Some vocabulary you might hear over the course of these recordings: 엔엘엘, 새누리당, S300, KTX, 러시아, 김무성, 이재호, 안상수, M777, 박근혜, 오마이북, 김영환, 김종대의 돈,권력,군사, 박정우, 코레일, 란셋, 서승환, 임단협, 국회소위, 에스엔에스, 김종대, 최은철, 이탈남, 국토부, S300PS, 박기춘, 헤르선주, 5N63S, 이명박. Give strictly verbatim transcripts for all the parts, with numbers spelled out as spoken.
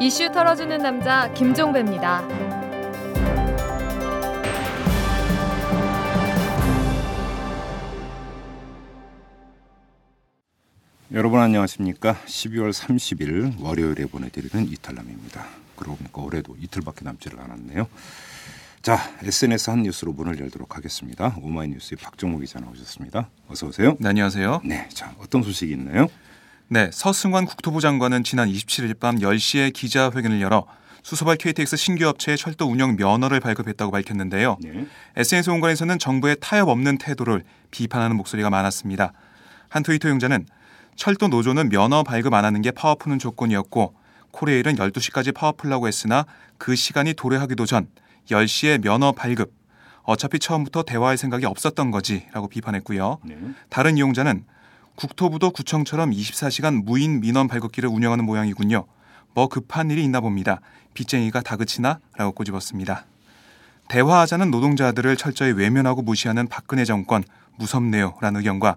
이슈 털어주는 남자 김종대입니다. 여러분 안녕하십니까? 십이월 삼십일 월요일에 보내드리는 이탈남입니다. 그러고 보니까 올해도 이틀밖에 남지를 않았네요. 자, 에스엔에스 한 뉴스로 문을 열도록 하겠습니다. 오마이뉴스의 박정우 기자 나오셨습니다. 어서 오세요. 네, 안녕하세요. 네, 자, 어떤 소식이 있나요? 네, 서승환 국토부 장관은 지난 이십칠일 밤 열시에 기자회견을 열어 수소발 케이티엑스 신규 업체의 철도 운영 면허를 발급했다고 밝혔는데요. 네. 에스엔에스 공간에서는 정부의 타협 없는 태도를 비판하는 목소리가 많았습니다. 한 트위터 용자는 철도 노조는 면허 발급 안 하는 게 파워푸는 조건이었고 코레일은 열두시까지 파워풀라고 했으나 그 시간이 도래하기도 전 열시에 면허 발급, 어차피 처음부터 대화할 생각이 없었던 거지라고 비판했고요. 네. 다른 이용자는 국토부도 구청처럼 이십사시간 무인 민원 발급기를 운영하는 모양이군요. 뭐 급한 일이 있나 봅니다. 빚쟁이가 다그치나? 라고 꼬집었습니다. 대화하자는 노동자들을 철저히 외면하고 무시하는 박근혜 정권 무섭네요. 라는 의견과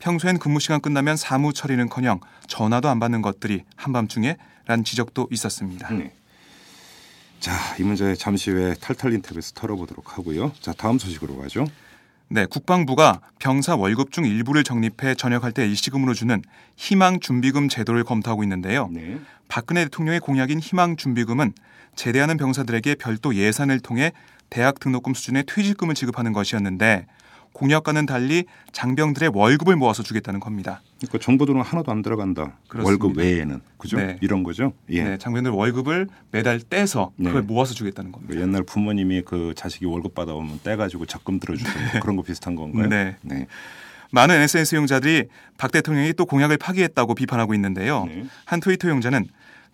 평소엔 근무시간 끝나면 사무 처리는커녕 전화도 안 받는 것들이 한밤중에 라는 지적도 있었습니다. 네. 자, 이 문제 잠시 후에 탈탈 인터뷰에서 털어보도록 하고요. 자, 다음 소식으로 가죠. 네, 국방부가 병사 월급 중 일부를 적립해 전역할 때 일시금으로 주는 희망준비금 제도를 검토하고 있는데요. 네. 박근혜 대통령의 공약인 희망준비금은 제대하는 병사들에게 별도 예산을 통해 대학 등록금 수준의 퇴직금을 지급하는 것이었는데 공약과는 달리 장병들의 월급을 모아서 주겠다는 겁니다. 그러니까 정부 돈은 하나도 안 들어간다. 그렇습니다. 월급 외에는. 그죠? 네. 이런 거죠? 예. 네, 장병들 월급을 매달 떼서 그걸 네. 모아서 주겠다는 겁니다. 그 옛날 부모님이 그 자식이 월급 받아오면 떼가지고 적금 들어주던 네. 그런 거 비슷한 건가요? 네. 네. 많은 에스엔에스 용자들이 박 대통령이 또 공약을 파기했다고 비판하고 있는데요. 네. 한 트위터 용자는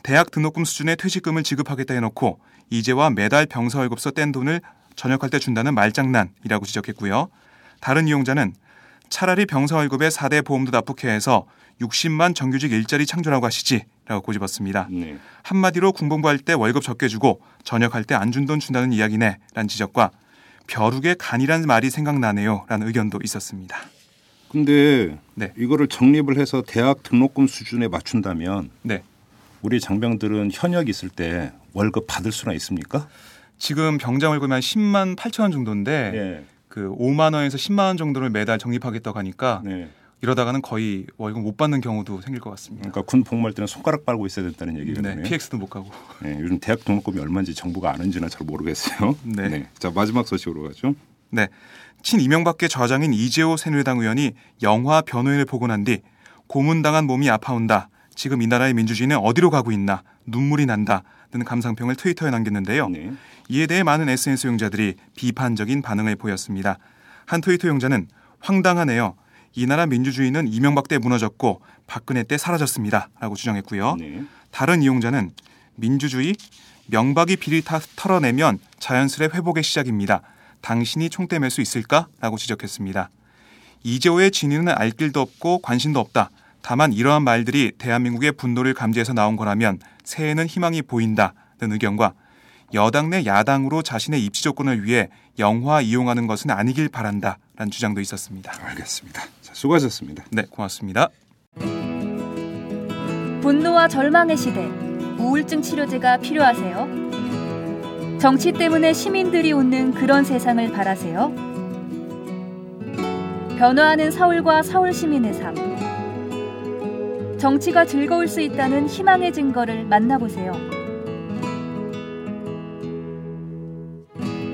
대학 등록금 수준의 퇴직금을 지급하겠다 해놓고 이제와 매달 병사 월급서 뗀 돈을 전역할 때 준다는 말장난이라고 지적했고요. 다른 이용자는 차라리 병사 월급에 사대 보험도 납부케 해서 육십만 정규직 일자리 창조라고 하시지라고 꼬집었습니다. 네. 한마디로 군복무할 때 월급 적게 주고 전역할 때 안 준 돈 준다는 이야기네 라는 지적과 벼룩의 간이란 말이 생각나네요 라는 의견도 있었습니다. 근데 네. 이거를 정립을 해서 대학 등록금 수준에 맞춘다면 네. 우리 장병들은 현역 있을 때 월급 받을 수나 있습니까? 지금 병장 월급이 한 십만 팔천 원 정도인데 네. 그 오만 원에서 십만 원 정도를 매달 적립하겠다고 하니까 네. 이러다가는 거의 월급 못 받는 경우도 생길 것 같습니다. 그러니까 군 복무할 때는 손가락 빨고 있어야 된다는 얘기거든요. 네, 피엑스도 못 가고. 네, 요즘 대학 등록금이 얼마인지 정부가 아는지는 잘 모르겠어요. 네. 네. 자, 마지막 소식으로 가죠. 네, 친 이명박계 좌장인 이재호 새누리당 의원이 영화 변호인을 보고 난 뒤 고문당한 몸이 아파온다. 지금 이 나라의 민주주의는 어디로 가고 있나. 눈물이 난다. 는 감상평을 트위터에 남겼는데요. 네. 이에 대해 많은 에스엔에스 용자들이 비판적인 반응을 보였습니다. 한 트위터 용자는 황당하네요. 이 나라 민주주의는 이명박 때 무너졌고 박근혜 때 사라졌습니다. 라고 주장했고요. 네. 다른 이용자는 민주주의, 명박이 비리 다 털어내면 자연스레 회복의 시작입니다. 당신이 총대 맬 수 있을까? 라고 지적했습니다. 이재호의 진위는 알 길도 없고 관심도 없다. 다만 이러한 말들이 대한민국의 분노를 감지해서 나온 거라면 새해에는 희망이 보인다는 의견과 여당 내 야당으로 자신의 입지 조건을 위해 영화 이용하는 것은 아니길 바란다라는 주장도 있었습니다. 알겠습니다. 자, 수고하셨습니다. 네, 고맙습니다. 분노와 절망의 시대, 우울증 치료제가 필요하세요? 정치 때문에 시민들이 웃는 그런 세상을 바라세요? 변화하는 서울과 서울시민의 삶, 정치가 즐거울 수 있다는 희망의 증거를 만나보세요.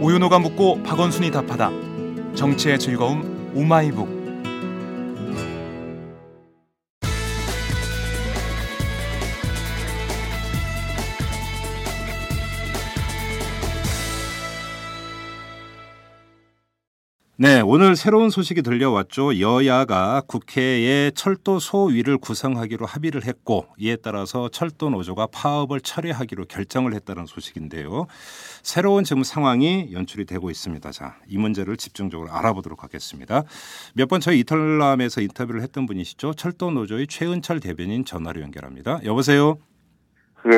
오윤호가 묻고 박원순이 답하다. 정치의 즐거움 오마이북. 네, 오늘 새로운 소식이 들려왔죠. 여야가 국회에 철도 소위를 구성하기로 합의를 했고 이에 따라서 철도 노조가 파업을 철회하기로 결정을 했다는 소식인데요. 새로운 지금 상황이 연출이 되고 있습니다. 자, 이 문제를 집중적으로 알아보도록 하겠습니다. 몇 번 저희 이탈남에서 인터뷰를 했던 분이시죠. 철도 노조의 최은철 대변인 전화로 연결합니다. 여보세요. 예,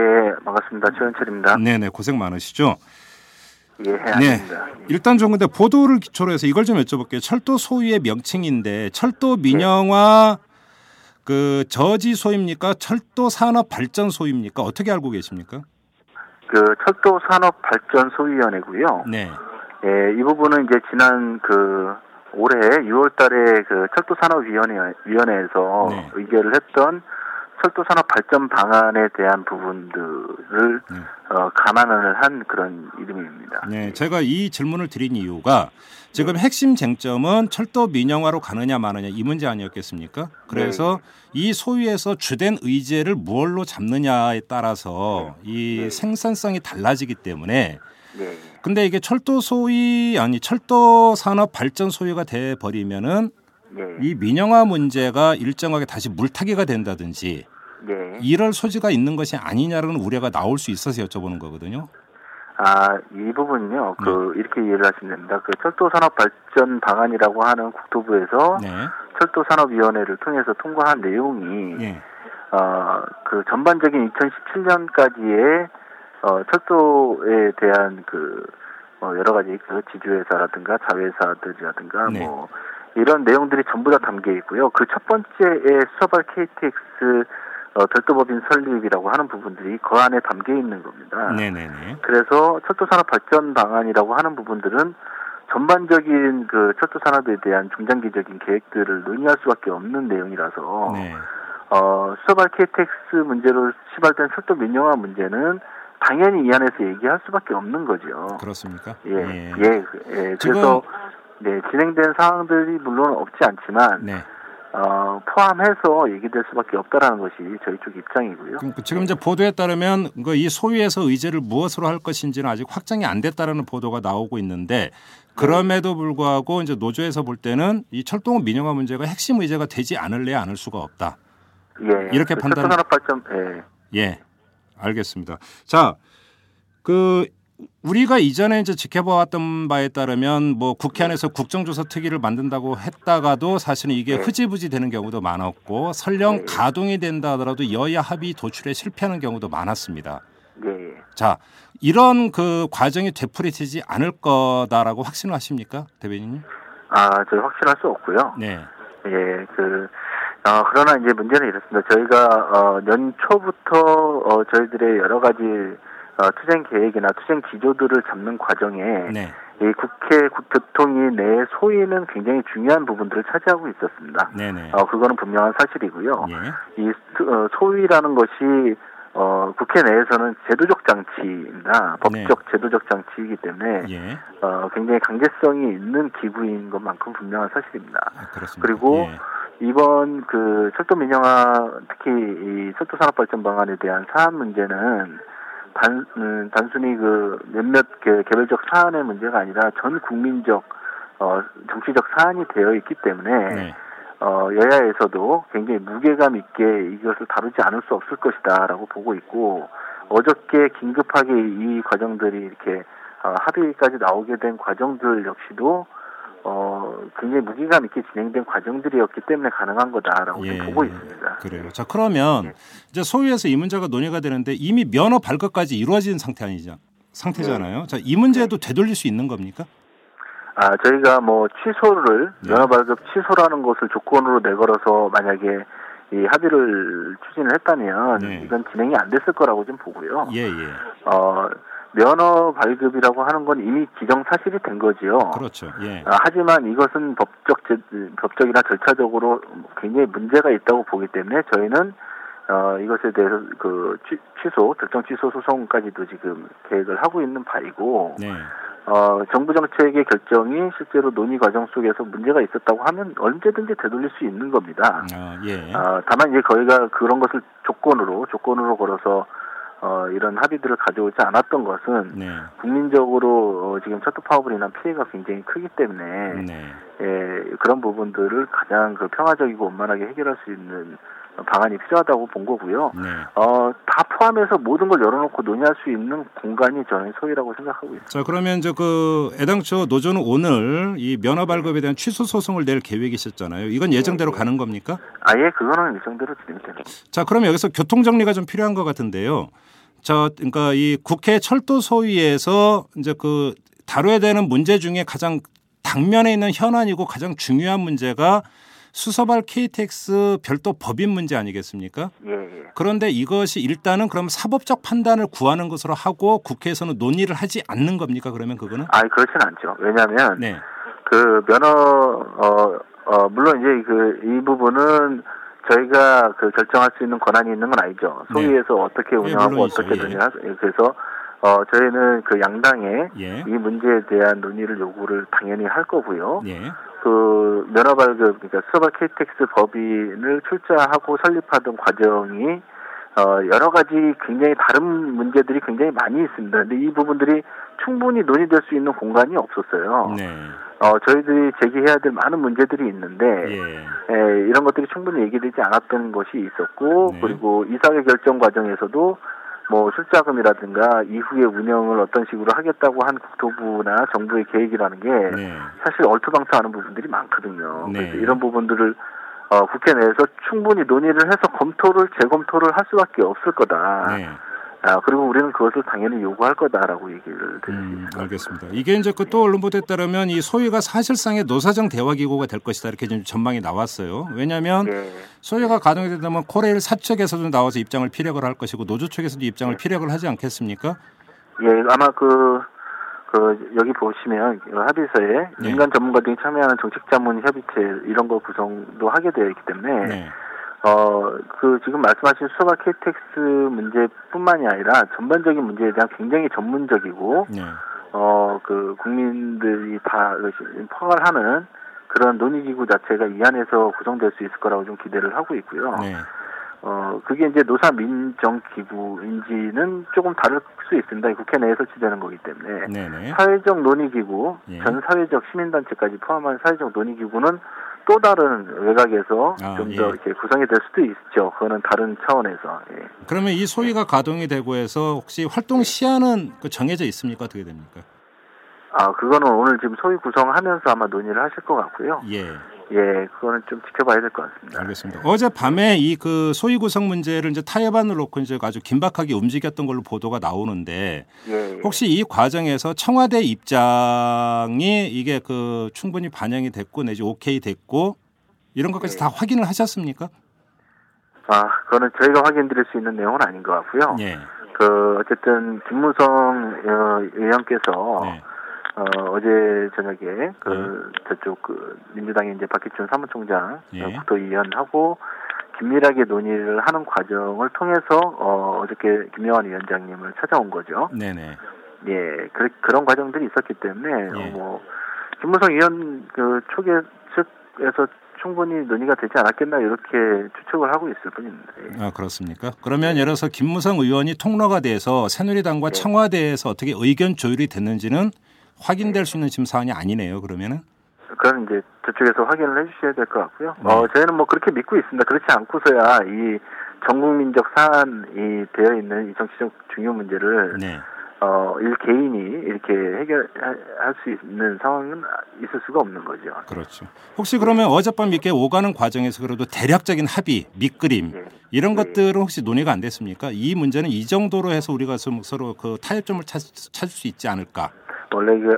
반갑습니다. 최은철입니다. 네네, 고생 많으시죠. 예, 네. 일단 좀 근데 보도를 기초로 해서 이걸 좀 여쭤볼게요. 철도 소위의 명칭인데 철도 민영화 그 저지소입니까? 철도산업발전소입니까? 어떻게 알고 계십니까? 그 철도산업발전소위원회고요. 네. 예, 이 부분은 이제 지난 그 올해 유월 달에 그 철도산업위원회에서 네. 의결을 했던 철도산업 발전 방안에 대한 부분들을 네. 어, 감안을 한 그런 이름입니다. 네, 제가 이 질문을 드린 이유가 지금 핵심 쟁점은 철도 민영화로 가느냐 마느냐 이 문제 아니었겠습니까? 그래서 네. 이 소위에서 주된 의제를 무얼로 잡느냐에 따라서 이 네. 생산성이 달라지기 때문에 네. 근데 이게 철도 소위 아니 철도 산업 발전 소위가 돼 버리면은 네. 이 민영화 문제가 일정하게 다시 물타기가 된다든지 네. 이럴 소지가 있는 것이 아니냐라는 우려가 나올 수 있어서 여쭤보는 거거든요. 아, 이 부분은요. 네. 그 이렇게 이해를 하시면 됩니다. 그 철도 산업 발전 방안이라고 하는 국토부에서 네. 철도 산업 위원회를 통해서 통과한 내용이 네. 어, 그 전반적인 이천십칠년까지의 어, 철도에 대한 그, 어, 여러 가지 그 지주회사라든가 자회사들이라든가 네. 뭐, 이런 내용들이 전부 다 담겨 있고요. 그 첫 번째에 수서발 케이티엑스 어, 별도법인 설립이라고 하는 부분들이 그 안에 담겨 있는 겁니다. 네네네. 그래서 철도산업 발전 방안이라고 하는 부분들은 전반적인 그 철도산업에 대한 중장기적인 계획들을 논의할 수밖에 없는 내용이라서, 네. 어, 수서발 케이티엑스 문제로 시발된 철도 민영화 문제는 당연히 이 안에서 얘기할 수밖에 없는 거죠. 그렇습니까? 예, 예, 예. 예. 그래서 네 진행된 사항들이 물론 없지 않지만 네. 어, 포함해서 얘기될 수밖에 없다라는 것이 저희 쪽 입장이고요. 그럼 지금 이제 보도에 따르면 이 소위에서 의제를 무엇으로 할 것인지는 아직 확정이 안 됐다라는 보도가 나오고 있는데 그럼에도 불구하고 이제 노조에서 볼 때는 이 철도 민영화 문제가 핵심 의제가 되지 않을래야 않을 수가 없다. 예, 이렇게 그 판단. 철도산업 발전. 예. 예. 알겠습니다. 자, 그 우리가 이전에 이제 지켜봐왔던 바에 따르면 뭐 국회 안에서 국정조사 특위를 만든다고 했다가도 사실은 이게 흐지부지 되는 경우도 많았고 설령 가동이 된다 하더라도 여야 합의 도출에 실패하는 경우도 많았습니다. 자, 이런 그 과정이 되풀이되지 않을 거다라고 확신을 하십니까, 대변인님? 아, 저희 확신할 수 없고요. 네. 예, 그. 어, 그러나 이제 문제는 이렇습니다. 저희가, 어, 연초부터, 어, 저희들의 여러 가지, 어, 투쟁 계획이나 투쟁 기조들을 잡는 과정에, 네. 이 국회 교통위 내 소위는 굉장히 중요한 부분들을 차지하고 있었습니다. 네네. 어, 그거는 분명한 사실이고요. 네. 이, 어, 소위라는 것이, 어, 국회 내에서는 제도적 장치입니다. 법적, 네. 제도적 장치이기 때문에, 예. 어, 굉장히 강제성이 있는 기구인 것만큼 분명한 사실입니다. 아, 그렇습니다. 그리고, 예. 이번 그 철도 민영화 특히 이 철도 산업 발전 방안에 대한 사안 문제는 단 음, 단순히 그 몇몇 개, 개별적 사안의 문제가 아니라 전 국민적 어 정치적 사안이 되어 있기 때문에 네. 어 여야에서도 굉장히 무게감 있게 이것을 다루지 않을 수 없을 것이다라고 보고 있고 어저께 긴급하게 이 과정들이 이렇게 어, 합의까지 나오게 된 과정들 역시도. 어, 굉장히 무기감 있게 진행된 과정들이었기 때문에 가능한 거다라고 예, 보고 있습니다. 그래요. 자, 그러면 예. 이제 소위에서 이 문제가 논의가 되는데 이미 면허 발급까지 이루어진 상태 아니죠? 상태잖아요. 예. 자, 이 문제도 되돌릴 수 있는 겁니까? 아, 저희가 뭐 취소를 예. 면허 발급 취소라는 것을 조건으로 내걸어서 만약에 이 합의를 추진을 했다면 예. 이건 진행이 안 됐을 거라고 좀 보고요. 예, 예. 어. 면허 발급이라고 하는 건 이미 기정 사실이 된 거지요. 그렇죠. 예. 아, 하지만 이것은 법적 제, 법적이나 절차적으로 굉장히 문제가 있다고 보기 때문에 저희는 어, 이것에 대해서 그 취, 취소 결정 취소 소송까지도 지금 계획을 하고 있는 바이고, 네. 어, 정부 정책의 결정이 실제로 논의 과정 속에서 문제가 있었다고 하면 언제든지 되돌릴 수 있는 겁니다. 아, 예. 아, 다만 이제 저희가 그런 것을 조건으로 조건으로 걸어서. 어, 이런 합의들을 가져오지 않았던 것은 네. 국민적으로 어, 지금 철도 파업으로 인한 피해가 굉장히 크기 때문에 네. 예, 그런 부분들을 가장 그 평화적이고 원만하게 해결할 수 있는 방안이 필요하다고 본 거고요. 네. 어, 다 포함해서 모든 걸 열어놓고 논의할 수 있는 공간이 저는 소위라고 생각하고 있습니다. 자, 그러면 이제 그 애당초 노조는 오늘 이 면허 발급에 대한 취소 소송을 낼 계획이셨잖아요. 이건 예정대로 네. 가는 겁니까? 아예 그거는 예정대로 진행됩니다. 자, 그러면 여기서 교통 정리가 좀 필요한 것 같은데요. 저, 그러니까 이 국회 철도 소위에서 이제 그 다뤄야 되는 문제 중에 가장 당면에 있는 현안이고 가장 중요한 문제가 수서발 케이티엑스 별도 법인 문제 아니겠습니까? 네. 그런데 이것이 일단은 그럼 사법적 판단을 구하는 것으로 하고 국회에서는 논의를 하지 않는 겁니까? 그러면 그거는? 아니, 그렇진 않죠. 왜냐하면 네. 그 면허 어, 어 물론 이제 그 이 부분은 저희가 그 결정할 수 있는 권한이 있는 건 아니죠. 소위에서 네. 어떻게 운영하고 네, 어떻게 되냐. 예. 그래서 어 저희는 그 양당에 예. 이 문제에 대한 논의를 요구를 당연히 할 거고요. 예. 그 면허 발급 그러니까 수서발 케이티엑스 법인을 출자하고 설립하던 과정이 어 여러 가지 굉장히 다른 문제들이 굉장히 많이 있습니다. 근데 이 부분들이 충분히 논의될 수 있는 공간이 없었어요. 네. 어 저희들이 제기해야 될 많은 문제들이 있는데 예. 에, 이런 것들이 충분히 얘기되지 않았던 것이 있었고 네. 그리고 이사회 결정 과정에서도 뭐 출자금이라든가 이후의 운영을 어떤 식으로 하겠다고 한 국토부나 정부의 계획이라는 게 네. 사실 얼토당토하는 부분들이 많거든요. 네. 그래서 이런 부분들을 어, 국회 내에서 충분히 논의를 해서 검토를 재검토를 할 수밖에 없을 거다. 네. 아, 그리고 우리는 그것을 당연히 요구할 거다라고 얘기를 드릴 수 있습니다. 음, 알겠습니다. 이게 이제 그 또 언론 보도에 따르면 이 소위가 사실상의 노사정 대화기구가 될 것이다 이렇게 좀 전망이 나왔어요. 왜냐하면 네. 소위가 가동이 되다면 코레일 사측에서도 나와서 입장을 피력을 할 것이고 노조 측에서도 입장을 피력을 하지 않겠습니까? 예, 아마 그, 그 여기 보시면 합의서에 네. 민간 전문가 등이 참여하는 정책자문협의체 이런 거 구성도 하게 되어 있기 때문에 네. 어, 그, 지금 말씀하신 수서발 케이티엑스 문제뿐만이 아니라 전반적인 문제에 대한 굉장히 전문적이고, 네. 어, 그, 국민들이 다 포괄하는 그런 논의기구 자체가 이 안에서 구성될 수 있을 거라고 좀 기대를 하고 있고요. 네. 어, 그게 이제 노사민정기구인지는 조금 다를 수 있습니다. 국회 내에 설치되는 거기 때문에. 네, 네. 사회적 논의기구, 네. 전 사회적 시민단체까지 포함한 사회적 논의기구는 또 다른 외곽에서 아, 좀 더 예. 이렇게 구성이 될 수도 있죠. 그거는 다른 차원에서. 예. 그러면 이 소위가 가동이 되고 해서 혹시 활동 시한은 정해져 있습니까? 어떻게 됩니까? 아, 그거는 오늘 지금 소위 구성하면서 아마 논의를 하실 것 같고요. 예. 예, 그거는 좀 지켜봐야 될 것 같습니다. 알겠습니다. 예. 어젯밤에 이 그 소위 구성 문제를 이제 타협안을 놓고 이제 아주 긴박하게 움직였던 걸로 보도가 나오는데 예, 예. 혹시 이 과정에서 청와대 입장이 이게 그 충분히 반영이 됐고 내지 오케이 됐고 이런 것까지 예. 다 확인을 하셨습니까? 아, 그거는 저희가 확인드릴 수 있는 내용은 아닌 것 같고요. 예. 그 어쨌든 김무성 의원께서. 네. 어, 어제 저녁에, 그, 네. 저쪽, 그, 민주당의 이제 박기춘 사무총장, 네. 국토위원하고 긴밀하게 논의를 하는 과정을 통해서, 어, 어저께 김영환 위원장님을 찾아온 거죠. 네네. 예, 그, 그런 과정들이 있었기 때문에, 네. 어, 뭐, 김무성 의원, 그, 초계 측에서 충분히 논의가 되지 않았겠나 이렇게 추측을 하고 있을 뿐입니다. 예. 아, 그렇습니까? 그러면 예를 들어서 김무성 의원이 통로가 돼서 새누리당과 네. 청와대에서 어떻게 의견 조율이 됐는지는 확인될 수 있는 지금 사안이 아니네요. 그러면은 그건 이제 저쪽에서 확인을 해주셔야 될 것 같고요. 네. 어 저희는 뭐 그렇게 믿고 있습니다. 그렇지 않고서야 이 전국민적 사안이 되어 있는 이 정치적 중요 문제를 네. 어 일 개인이 이렇게 해결할 수 있는 상황은 있을 수가 없는 거죠. 그렇죠. 혹시 그러면 어젯밤 이렇게 오가는 과정에서 그래도 대략적인 합의, 밑그림 네. 이런 네. 것들은 혹시 논의가 안 됐습니까? 이 문제는 이 정도로 해서 우리가 서로 그 타협점을 찾, 찾을 수 있지 않을까? 원래 그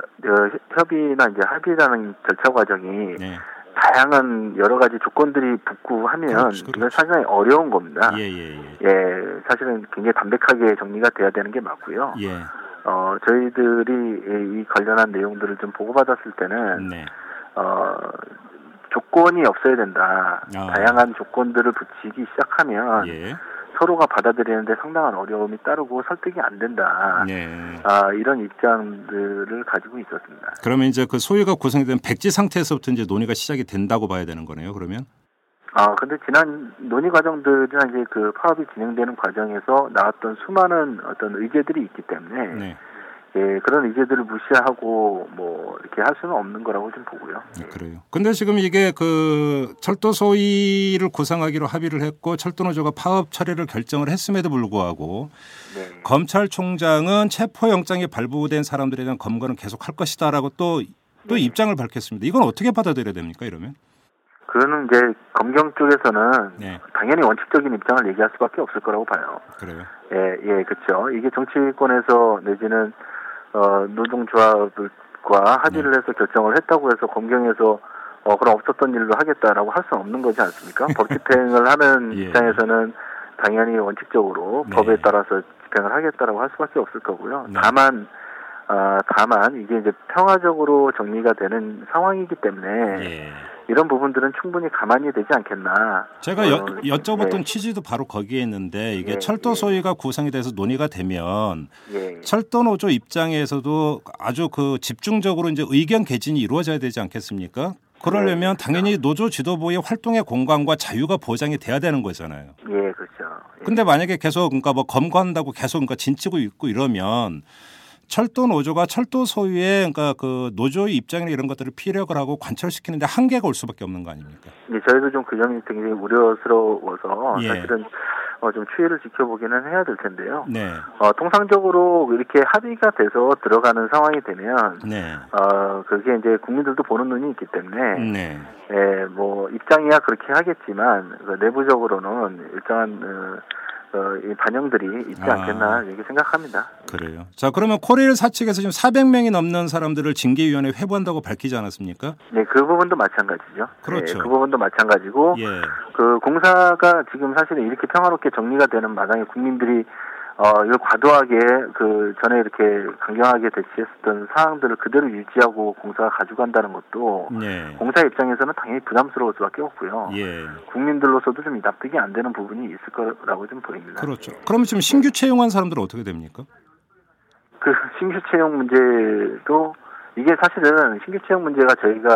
협의나 이제 합의라는 절차 과정이 네. 다양한 여러 가지 조건들이 붙고 하면 그렇지, 그렇지. 이건 상당히 어려운 겁니다. 예, 예, 예. 예, 사실은 굉장히 담백하게 정리가 돼야 되는 게 맞고요. 예. 어, 저희들이 이 관련한 내용들을 좀 보고받았을 때는 네. 어, 조건이 없어야 된다. 아. 다양한 조건들을 붙이기 시작하면 예. 서로가 받아들이는데 상당한 어려움이 따르고 설득이 안 된다. 네. 아, 이런 입장들을 가지고 있었습니다. 그러면 이제 그 소위가 구성된 백지 상태에서부터 이제 논의가 시작이 된다고 봐야 되는 거네요. 그러면? 아, 근데 지난 논의 과정들이나 이제 그 파업이 진행되는 과정에서 나왔던 수많은 어떤 의제들이 있기 때문에 네. 예, 그런 의제들을 무시하고 뭐 이렇게 할 수는 없는 거라고 좀 보고요. 네, 그래요. 근데 지금 이게 그 철도 소위를 구성하기로 합의를 했고 철도노조가 파업 철회를 결정을 했음에도 불구하고 네. 검찰총장은 체포영장이 발부된 사람들에 대한 검거는 계속할 것이다라고 또 또 네. 입장을 밝혔습니다. 이건 어떻게 받아들여야 됩니까? 이러면? 그거는 이제 검경 쪽에서는 네. 당연히 원칙적인 입장을 얘기할 수밖에 없을 거라고 봐요. 그래요. 예, 예, 그렇죠. 이게 정치권에서 내지는 어, 노동조합과 합의를 네. 해서 결정을 했다고 해서 검경에서 어, 그럼 없었던 일로 하겠다라고 할 수는 없는 거지 않습니까? 법 집행을 하는 예. 입장에서는 당연히 원칙적으로 네. 법에 따라서 집행을 하겠다라고 할 수밖에 없을 거고요. 네. 다만, 아, 다만 이게 이제 평화적으로 정리가 되는 상황이기 때문에 예. 이런 부분들은 충분히 가만히 되지 않겠나. 제가 여, 여쭤봤던 예. 취지도 바로 거기에 있는데 이게 예. 철도 소위가 구성이 돼서 논의가 되면 예. 철도 노조 입장에서도 아주 그 집중적으로 이제 의견 개진이 이루어져야 되지 않겠습니까? 그러려면 예. 당연히 노조 지도부의 활동의 공간과 자유가 보장이 돼야 되는 거잖아요. 예, 그렇죠. 예. 근데 만약에 계속 그러니까 뭐 검거한다고 계속 그러니까 진치고 있고 이러면 철도 노조가 철도 소유의 그러니까 그 노조의 입장이나 이런 것들을 피력을 하고 관철시키는데 한계가 올 수밖에 없는 거 아닙니까? 네, 저희도 좀 그 점이 굉장히 우려스러워서 예. 사실은 어, 좀 추이를 지켜보기는 해야 될 텐데요. 네. 어, 통상적으로 이렇게 합의가 돼서 들어가는 상황이 되면, 네. 어, 그게 이제 국민들도 보는 눈이 있기 때문에, 네. 예, 뭐 입장이야 그렇게 하겠지만 그 내부적으로는 일단. 어, 어, 이 반영들이 있지 않겠나 아, 이렇게 생각합니다. 그래요. 자, 그러면 코레일 사측에서 지금 사백 명이 넘는 사람들을 징계위원회에 회부한다고 밝히지 않았습니까? 네, 그 부분도 마찬가지죠. 그렇죠. 네, 그 부분도 마찬가지고 예. 그 공사가 지금 사실은 이렇게 평화롭게 정리가 되는 마당에 국민들이 어, 이걸 과도하게 그 전에 이렇게 강경하게 대치했었던 사항들을 그대로 유지하고 공사가 가져간다는 것도 네. 공사 입장에서는 당연히 부담스러울 수밖에 없고요. 예. 국민들로서도 좀 납득이 안 되는 부분이 있을 거라고 좀 보입니다. 그렇죠. 그럼 지금 신규 채용한 사람들은 어떻게 됩니까? 그 신규 채용 문제도 이게 사실은 신규 채용 문제가 저희가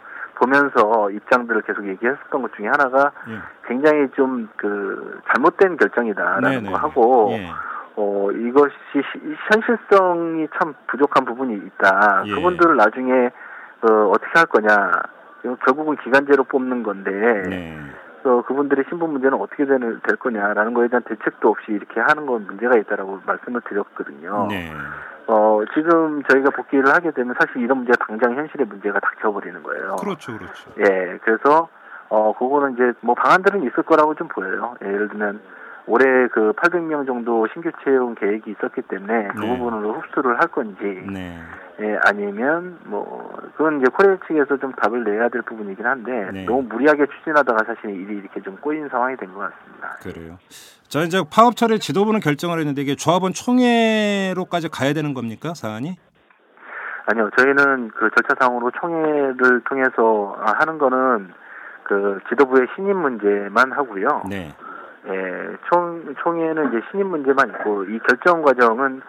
어, 보면서 입장들을 계속 얘기했었던 것 중에 하나가 예. 굉장히 좀 그 잘못된 결정이다라는 네네. 거 하고 예. 어 이것이 현실성이 참 부족한 부분이 있다. 예. 그분들을 나중에 어, 어떻게 할 거냐. 결국은 기간제로 뽑는 건데 네. 어, 그분들의 신분 문제는 어떻게 될, 될 거냐라는 거에 대한 대책도 없이 이렇게 하는 건 문제가 있다라고 말씀을 드렸거든요. 네. 어, 지금 저희가 복귀를 하게 되면 사실 이런 문제가 당장 현실의 문제가 닥쳐버리는 거예요. 그렇죠, 그렇죠. 예, 그래서, 어, 그거는 이제 뭐 방안들은 있을 거라고 좀 보여요. 예, 예를 들면, 올해 그 팔백 명 정도 신규 채용 계획이 있었기 때문에 그 네. 부분으로 흡수를 할 건지, 네. 예, 아니면 뭐, 그건 이제 코레일 측에서 좀 답을 내야 될 부분이긴 한데, 네. 너무 무리하게 추진하다가 사실 일이 이렇게 좀 꼬인 상황이 된 것 같습니다. 그래요. 자, 이제 파업 처리 지도부는 결정을 했는데 이게 조합원 총회로까지 가야 되는 겁니까, 사안이? 아니요, 저희는 그 절차상으로 총회를 통해서 하는 거는 그 지도부의 신임 문제만 하고요. 네. 예, 총 총회는 이제 신임 문제만 있고 이 결정 과정은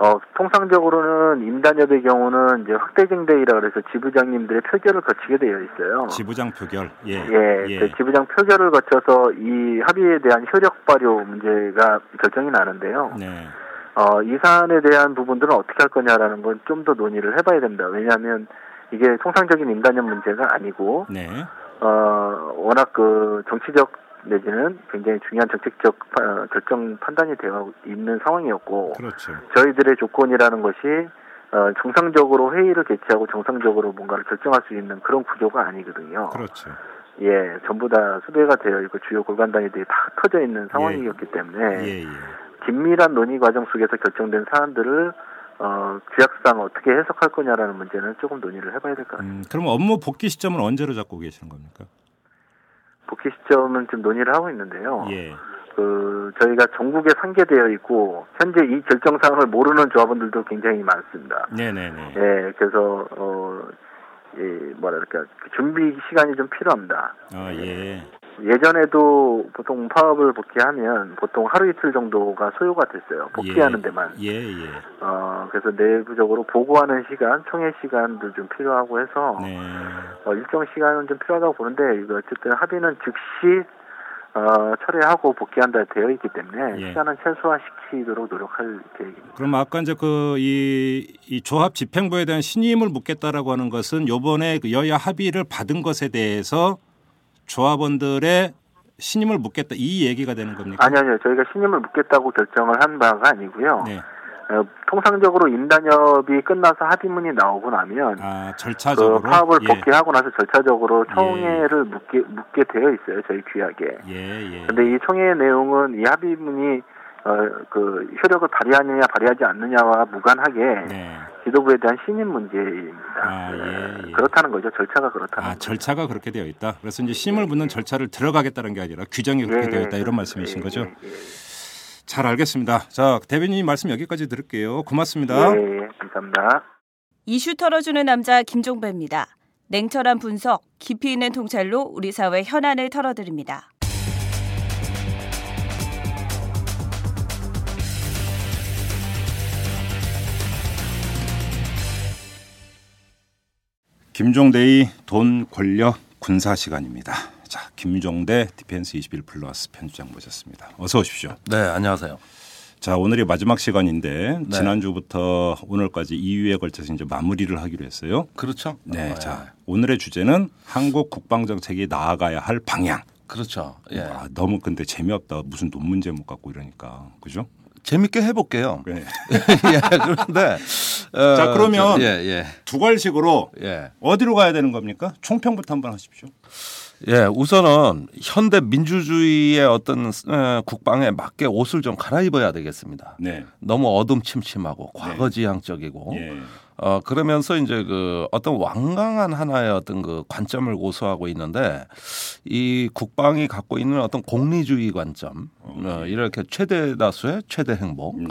어 통상적으로는 임단협의 경우는 이제 확대증대이라 그래서 지부장님들의 표결을 거치게 되어 있어요. 지부장 표결. 예. 예. 예. 지부장 표결을 거쳐서 이 합의에 대한 효력 발효 문제가 결정이 나는데요. 네. 어, 이 사안에 대한 부분들은 어떻게 할 거냐라는 건 좀 더 논의를 해 봐야 된다. 왜냐하면 이게 통상적인 임단협 문제가 아니고 네. 어, 워낙 그 정치적 내지는 굉장히 중요한 정책적 파, 결정 판단이 되어 있는 상황이었고 그렇죠. 저희들의 조건이라는 것이 어, 정상적으로 회의를 개최하고 정상적으로 뭔가를 결정할 수 있는 그런 구조가 아니거든요. 그렇죠. 예, 전부 다 수배가 되어 있고 주요 골간 단위들이 다 터져 있는 상황이었기 예. 때문에 예, 예. 긴밀한 논의 과정 속에서 결정된 사안들을 어, 규약상 어떻게 해석할 거냐라는 문제는 조금 논의를 해봐야 될 것 같습니다. 음, 그럼 업무 복귀 시점은 언제로 잡고 계시는 겁니까? 복귀 시점은 좀 논의를 하고 있는데요. 예. 그 저희가 전국에 상계되어 있고 현재 이 결정 사항을 모르는 조합원들도 굉장히 많습니다. 네네네. 예, 그래서 어, 예, 뭐랄까 준비 시간이 좀 필요합니다. 아 예. 예전에도 보통 파업을 복귀하면 보통 하루 이틀 정도가 소요가 됐어요. 복귀하는 데만. 예, 예. 어, 그래서 내부적으로 보고하는 시간, 총회 시간도 좀 필요하고 해서 네. 어, 일정 시간은 좀 필요하다고 보는데 이거 어쨌든 합의는 즉시 어, 철회하고 복귀한다 되어 있기 때문에 예. 시간은 최소화시키도록 노력할 계획입니다. 그럼 아까 이제 그 이 이 조합 집행부에 대한 신임을 묻겠다라고 하는 것은 요번에 그 여야 합의를 받은 것에 대해서 조합원들의 신임을 묻겠다 이 얘기가 되는 겁니까? 아니요, 아니요. 저희가 신임을 묻겠다고 결정을 한 바가 아니고요. 네. 어, 통상적으로 임단협이 끝나서 합의문이 나오고 나면 아, 절차적으로 그 파업을 예. 복귀하고 나서 절차적으로 총회를 예. 묻게 묻게 되어 있어요. 저희 규약에. 예, 예. 근데 이 총회의 내용은 이 합의문이 어, 그 효력을 발휘하느냐 발휘하지 않느냐와 무관하게 네. 지도부에 대한 신임 문제입니다. 아, 예, 예. 그렇다는 거죠. 절차가 그렇다는. 아, 거죠. 절차가 그렇게 되어 있다. 그래서 이제 심을 묻는 절차를 들어가겠다는 게 아니라 규정이 그렇게 예, 되어 있다 이런 말씀이신 예, 거죠. 예, 예. 잘 알겠습니다. 자, 대변인 말씀 여기까지 드릴게요. 고맙습니다. 예, 예, 감사합니다. 이슈 털어주는 남자 김종배입니다. 냉철한 분석, 깊이 있는 통찰로 우리 사회 현안을 털어드립니다. 김종대의 돈, 권력, 군사 시간입니다. 자, 김종대 디펜스 이십일 플러스 편집장 모셨습니다. 어서 오십시오. 네, 안녕하세요. 자, 오늘이 마지막 시간인데 네. 지난주부터 오늘까지 이 회에 걸쳐서 이제 마무리를 하기로 했어요. 그렇죠. 네, 네. 자, 오늘의 주제는 한국 국방 정책이 나아가야 할 방향. 그렇죠. 예. 와, 너무 근데 재미없다. 무슨 논문 제목 갖고 이러니까. 그죠? 재밌게 해볼게요. 네. 예, 그런데 어, 자, 그러면 예, 예. 두괄식으로 예. 어디로 가야 되는 겁니까? 총평부터 한번 하십시오. 예, 우선은 현대 민주주의의 어떤 에, 국방에 맞게 옷을 좀 갈아입어야 되겠습니다. 네. 너무 어둠침침하고 과거지향적이고 네. 예. 어, 그러면서 이제 그 어떤 완강한 하나의 어떤 그 관점을 고수하고 있는데 이 국방이 갖고 있는 어떤 공리주의 관점, 어, 이렇게 최대 다수의 최대 행복. 네.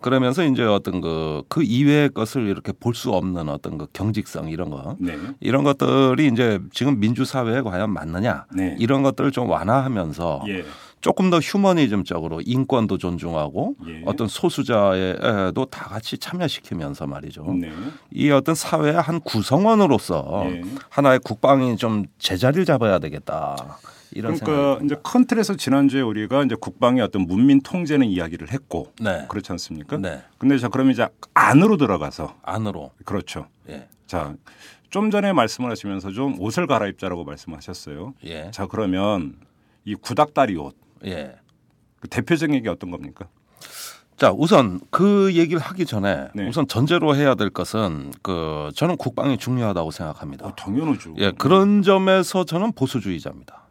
그러면서 이제 어떤 그, 그 이외의 것을 이렇게 볼 수 없는 어떤 그 경직성 이런 거 네. 이런 것들이 이제 지금 민주사회에 과연 맞느냐 네. 이런 것들을 좀 완화하면서 예. 조금 더 휴머니즘적으로 인권도 존중하고 예. 어떤 소수자에도 다 같이 참여시키면서 말이죠. 네. 이 어떤 사회의 한 구성원으로서 예. 하나의 국방이 좀 제자리를 잡아야 되겠다. 이런 그러니까 이제 큰 틀에서 지난주에 우리가 이제 국방의 어떤 문민 통제는 이야기를 했고 네. 그렇지 않습니까? 네. 근데 자 그러면 이제 안으로 들어가서 안으로 그렇죠. 예. 자, 좀 전에 말씀을 하시면서 좀 옷을 갈아입자라고 말씀하셨어요. 예. 자 그러면 이 구닥다리 옷. 예. 그 대표적인 게 어떤 겁니까? 자, 우선 그 얘기를 하기 전에 네. 우선 전제로 해야 될 것은 그 저는 국방이 중요하다고 생각합니다. 어, 당연하죠. 예. 그런 점에서 저는 보수주의자입니다.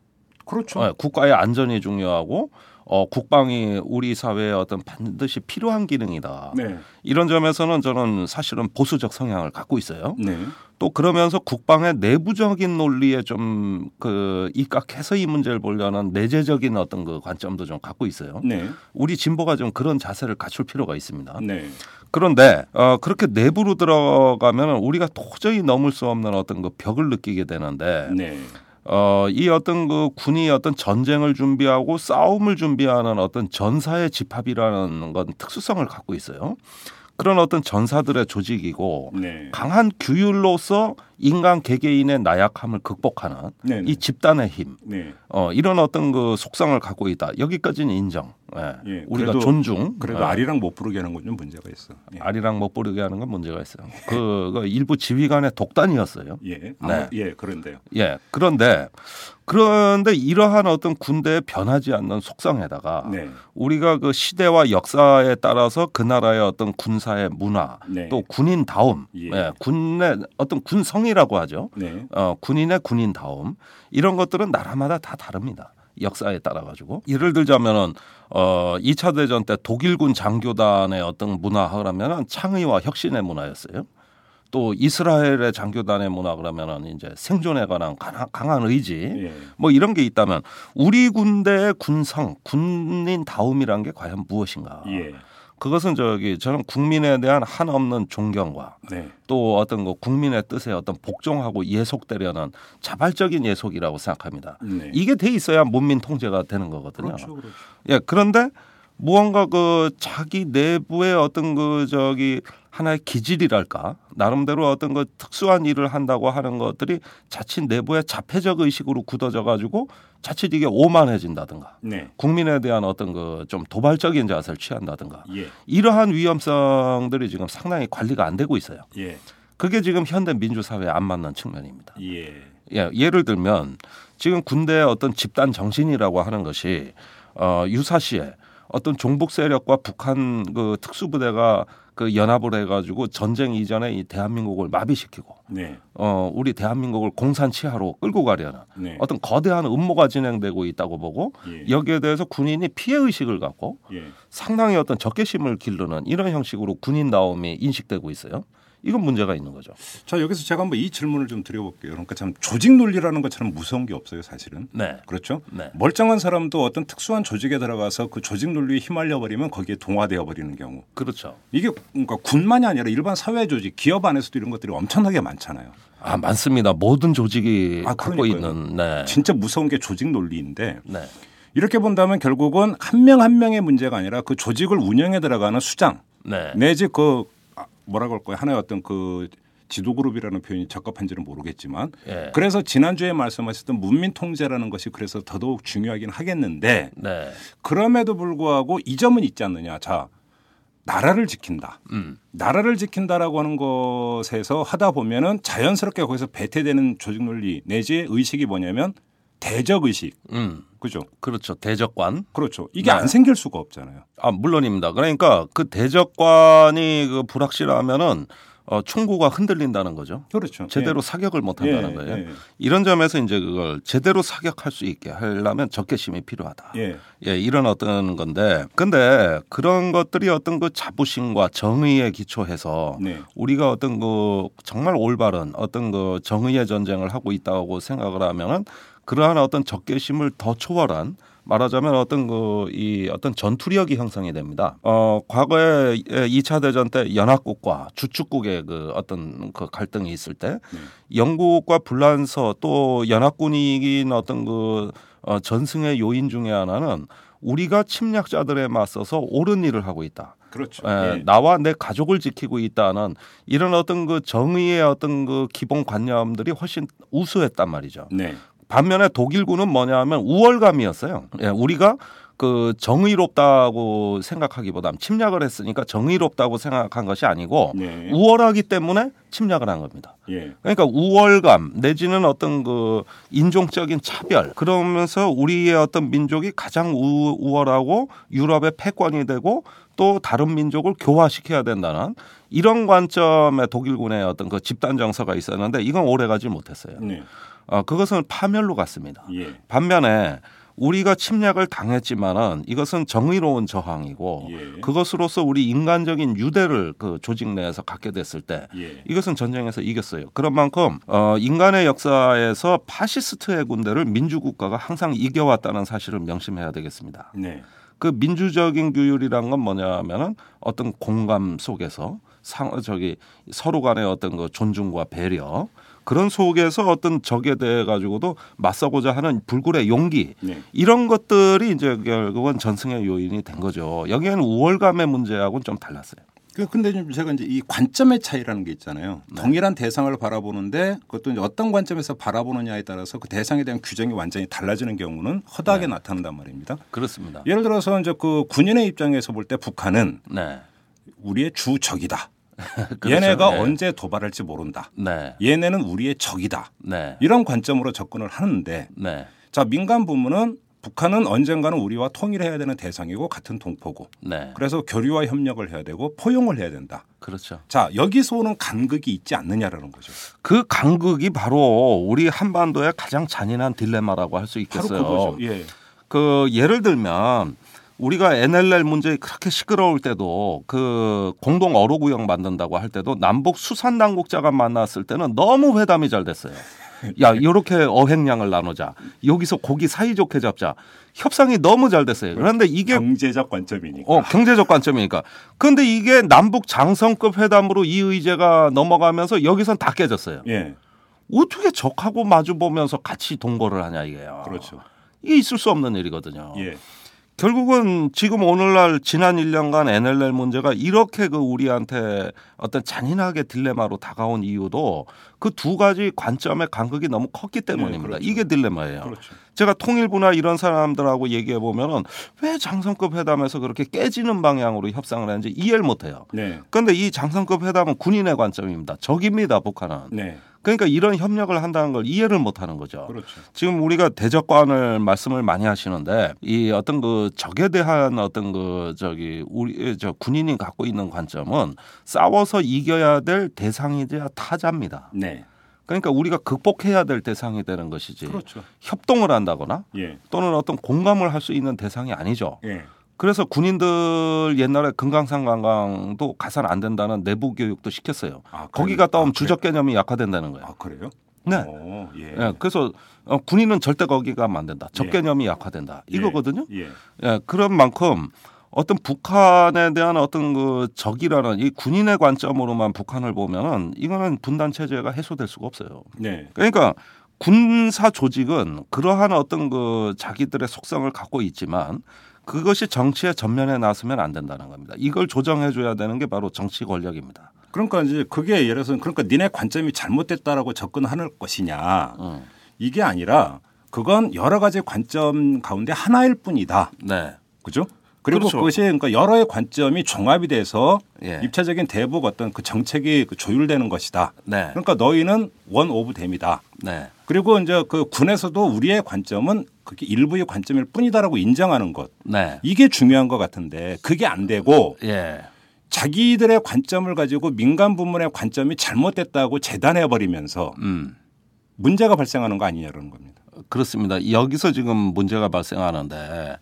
그렇죠. 네, 국가의 안전이 중요하고 어, 국방이 우리 사회에 어떤 반드시 필요한 기능이다. 네. 이런 점에서는 저는 사실은 보수적 성향을 갖고 있어요. 네. 또 그러면서 국방의 내부적인 논리에 좀 그 입각해서 이 문제를 보려는 내재적인 어떤 그 관점도 좀 갖고 있어요. 네. 우리 진보가 좀 그런 자세를 갖출 필요가 있습니다. 네. 그런데 어, 그렇게 내부로 들어가면 우리가 도저히 넘을 수 없는 어떤 그 벽을 느끼게 되는데. 네. 어, 이 어떤 그 군이 어떤 전쟁을 준비하고 싸움을 준비하는 어떤 전사의 집합이라는 건 특수성을 갖고 있어요. 그런 어떤 전사들의 조직이고 네. 강한 규율로서 인간 개개인의 나약함을 극복하는 네네. 이 집단의 힘, 네. 어, 이런 어떤 그 속성을 갖고 있다. 여기까지는 인정. 네. 예, 우리가 그래도, 존중. 그래도 네. 아리랑 못 부르게 하는 건 좀 문제가 있어. 예. 아리랑 못 부르게 하는 건 문제가 있어요. 그, 그 일부 지휘관의 독단이었어요. 예, 아, 네. 예, 그런데요. 예, 그런데 그런데 이러한 어떤 군대의 변하지 않는 속성에다가 네. 우리가 그 시대와 역사에 따라서 그 나라의 어떤 군사의 문화, 네. 또 군인다움, 예. 예, 군의 어떤 군성 이라고 하죠. 네. 어, 군인의 군인다움 이런 것들은 나라마다 다 다릅니다. 역사에 따라 가지고 예를 들자면은 어, 이 차 대전 때 독일군 장교단의 어떤 문화 그러면은 창의와 혁신의 문화였어요. 또 이스라엘의 장교단의 문화 그러면은 이제 생존에 관한 강한, 강한 의지 예. 뭐 이런 게 있다면 우리 군대의 군성 군인다움이란 게 과연 무엇인가? 예. 그것은 저기 저는 국민에 대한 한없는 존경과 네. 또 어떤 거 국민의 뜻에 어떤 복종하고 예속되려는 자발적인 예속이라고 생각합니다. 네. 이게 돼 있어야 문민 통제가 되는 거거든요. 그렇죠, 그렇죠. 예, 그런데 무언가 그 자기 내부의 어떤 그 저기 하나의 기질이랄까 나름대로 어떤 그 특수한 일을 한다고 하는 것들이 자칫 내부의 자폐적 의식으로 굳어져 가지고 자칫 이게 오만해진다든가 네. 국민에 대한 어떤 그 좀 도발적인 자세를 취한다든가 예. 이러한 위험성들이 지금 상당히 관리가 안 되고 있어요. 예. 그게 지금 현대 민주사회에 안 맞는 측면입니다. 예. 예, 예를 들면 지금 군대의 어떤 집단 정신이라고 하는 것이 어, 유사시에 어떤 종북 세력과 북한 그 특수부대가 그 연합을 해가지고 전쟁 이전에 이 대한민국을 마비시키고, 네. 어 우리 대한민국을 공산치하로 끌고 가려는 네. 어떤 거대한 음모가 진행되고 있다고 보고 예. 여기에 대해서 군인이 피해 의식을 갖고 예. 상당히 어떤 적개심을 기르는 이런 형식으로 군인다움이 인식되고 있어요. 이건 문제가 있는 거죠. 자, 여기서 제가 한번 이 질문을 좀 드려볼게요. 그러니까 참 조직 논리라는 것처럼 무서운 게 없어요, 사실은. 네. 그렇죠. 네. 멀쩡한 사람도 어떤 특수한 조직에 들어가서 그 조직 논리에 휘말려 버리면 거기에 동화되어 버리는 경우. 그렇죠. 이게 그러니까 군만이 아니라 일반 사회 조직, 기업 안에서도 이런 것들이 엄청나게 많잖아요. 아, 많습니다. 모든 조직이 아, 갖고 있는. 네. 진짜 무서운 게 조직 논리인데. 네. 이렇게 본다면 결국은 한 명 한 명의 문제가 아니라 그 조직을 운영에 들어가는 수장. 네. 내지 그 뭐라고 할 거예요. 하나의 어떤 그 지도그룹이라는 표현이 적합한지는 모르겠지만 예. 그래서 지난주에 말씀하셨던 문민통제라는 것이 그래서 더더욱 중요하긴 하겠는데 네. 그럼에도 불구하고 이 점은 있지 않느냐. 자, 나라를 지킨다. 음. 나라를 지킨다라고 하는 것에서 하다 보면은 자연스럽게 거기서 배태되는 조직 논리 내지 의식이 뭐냐면 대적 의식. 음. 그죠? 그렇죠. 대적관. 그렇죠. 이게 네. 안 생길 수가 없잖아요. 아, 물론입니다. 그러니까 그 대적관이 그 불확실하면은 어, 총구가 흔들린다는 거죠. 그렇죠. 제대로 예. 사격을 못 한다는 예. 거예요. 예. 이런 점에서 이제 그걸 제대로 사격할 수 있게 하려면 적개심이 필요하다. 예. 예, 이런 어떤 건데. 근데 그런 것들이 어떤 그 자부심과 정의에 기초해서 네. 우리가 어떤 그 정말 올바른 어떤 그 정의의 전쟁을 하고 있다고 생각을 하면은 그러한 어떤 적개심을 더 초월한 말하자면 어떤 그 이 어떤 전투력이 형성이 됩니다. 어, 과거에 이 차 대전 때 연합국과 주축국의 그 어떤 그 갈등이 있을 때 네. 영국과 불란서 또 연합군이 이긴 어떤 그 어, 전승의 요인 중에 하나는 우리가 침략자들에 맞서서 옳은 일을 하고 있다. 그렇죠. 에, 예. 나와 내 가족을 지키고 있다는 이런 어떤 그 정의의 어떤 그 기본 관념들이 훨씬 우수했단 말이죠. 네. 반면에 독일군은 뭐냐 하면 우월감이었어요. 예, 우리가 그 정의롭다고 생각하기보다는 침략을 했으니까 정의롭다고 생각한 것이 아니고 네. 우월하기 때문에 침략을 한 겁니다. 예. 그러니까 우월감 내지는 어떤 그 인종적인 차별 그러면서 우리의 어떤 민족이 가장 우, 우월하고 유럽의 패권이 되고 또 다른 민족을 교화시켜야 된다는 이런 관점의 독일군의 어떤 그 집단 정서가 있었는데 이건 오래가지 못했어요. 네. 어, 그것은 파멸로 갔습니다. 예. 반면에 우리가 침략을 당했지만은 이것은 정의로운 저항이고 예. 그것으로서 우리 인간적인 유대를 그 조직 내에서 갖게 됐을 때 예. 이것은 전쟁에서 이겼어요. 그런 만큼 어, 인간의 역사에서 파시스트의 군대를 민주국가가 항상 이겨왔다는 사실을 명심해야 되겠습니다. 네. 그 민주적인 규율이란 건 뭐냐 하면은 어떤 공감 속에서 상, 저기 서로 간의 어떤 그 존중과 배려 그런 속에서 어떤 적에 대해 가지고도 맞서고자 하는 불굴의 용기 네. 이런 것들이 이제 결국은 전승의 요인이 된 거죠. 여기에는 우월감의 문제하고는 좀 달랐어요. 근데 좀 제가 이제 이 관점의 차이라는 게 있잖아요. 네. 동일한 대상을 바라보는데 그것도 이제 어떤 관점에서 바라보느냐에 따라서 그 대상에 대한 규정이 완전히 달라지는 경우는 허다하게 네. 나타난단 말입니다. 그렇습니다. 예를 들어서 이제 그 군인의 입장에서 볼 때 북한은 네. 우리의 주적이다. 그렇죠. 얘네가 네. 언제 도발할지 모른다. 네. 얘네는 우리의 적이다. 네. 이런 관점으로 접근을 하는데 네. 자 민간 부문은 북한은 언젠가는 우리와 통일해야 되는 대상이고 같은 동포고 네. 그래서 교류와 협력을 해야 되고 포용을 해야 된다. 그렇죠. 자 여기서 오는 간극이 있지 않느냐라는 거죠. 그 간극이 바로 우리 한반도의 가장 잔인한 딜레마라고 할 수 있겠어요. 바로 그거죠. 예. 그 예를 들면 우리가 엔엘엘 문제 그렇게 시끄러울 때도 그 공동 어로구역 만든다고 할 때도 남북 수산 당국자가 만났을 때는 너무 회담이 잘 됐어요. 야, 이렇게 어획량을 나누자. 여기서 고기 사이좋게 잡자. 협상이 너무 잘 됐어요. 그런데 이게 경제적 관점이니까. 어, 경제적 관점이니까. 그런데 이게 남북 장성급 회담으로 이 의제가 넘어가면서 여기선 다 깨졌어요. 예. 어떻게 적하고 마주 보면서 같이 동거를 하냐 이게요. 그렇죠. 이게 있을 수 없는 일이거든요. 예. 결국은 지금 오늘날 지난 일 년간 엔엘엘 문제가 이렇게 그 우리한테 어떤 잔인하게 딜레마로 다가온 이유도 그 두 가지 관점의 간극이 너무 컸기 때문입니다. 네, 그렇죠. 이게 딜레마예요. 그렇죠. 제가 통일부나 이런 사람들하고 얘기해 보면은 왜 장성급 회담에서 그렇게 깨지는 방향으로 협상을 하는지 이해를 못해요. 네. 그런데 이 장성급 회담은 군인의 관점입니다. 적입니다, 북한은. 네. 그러니까 이런 협력을 한다는 걸 이해를 못하는 거죠. 그렇죠. 지금 우리가 대적관을 말씀을 많이 하시는데 이 어떤 그 적에 대한 어떤 그 저기 우리 저 군인이 갖고 있는 관점은 싸워서 이겨야 될 대상이자 타자입니다. 네. 그러니까 우리가 극복해야 될 대상이 되는 것이지. 그렇죠. 협동을 한다거나 예. 또는 어떤 공감을 할 수 있는 대상이 아니죠. 예. 그래서 군인들 옛날에 금강산 관광도 가산 안 된다는 내부 교육도 시켰어요. 아, 거기 갔다 오면 아, 주적 개념이 약화된다는 거예요. 아, 그래요? 네. 오, 예. 예. 그래서 어, 군인은 절대 거기 가면 안 된다. 적 개념이 예. 약화된다. 이거거든요. 예. 예. 그런 만큼 어떤 북한에 대한 어떤 그 적이라는 이 군인의 관점으로만 북한을 보면은 이거는 분단 체제가 해소될 수가 없어요. 네. 그러니까 군사 조직은 그러한 어떤 그 자기들의 속성을 갖고 있지만 그것이 정치의 전면에 나서면 안 된다는 겁니다. 이걸 조정해 줘야 되는 게 바로 정치 권력입니다. 그러니까 이제 그게 예를 들어서 그러니까 니네 관점이 잘못됐다라고 접근하는 것이냐 음. 이게 아니라 그건 여러 가지 관점 가운데 하나일 뿐이다. 네, 그죠? 그리고 그렇죠. 그것이 그러니까 여러의 관점이 종합이 돼서 예. 입체적인 대북 어떤 그 정책이 조율되는 것이다. 네. 그러니까 너희는 원 오브 댐이다. 네. 그리고 이제 그 군에서도 우리의 관점은 그게 일부의 관점일 뿐이다라고 인정하는 것. 네. 이게 중요한 것 같은데 그게 안 되고 예. 자기들의 관점을 가지고 민간 부문의 관점이 잘못됐다고 재단해버리면서 음. 문제가 발생하는 거 아니냐는 겁니다. 그렇습니다. 여기서 지금 문제가 발생하는데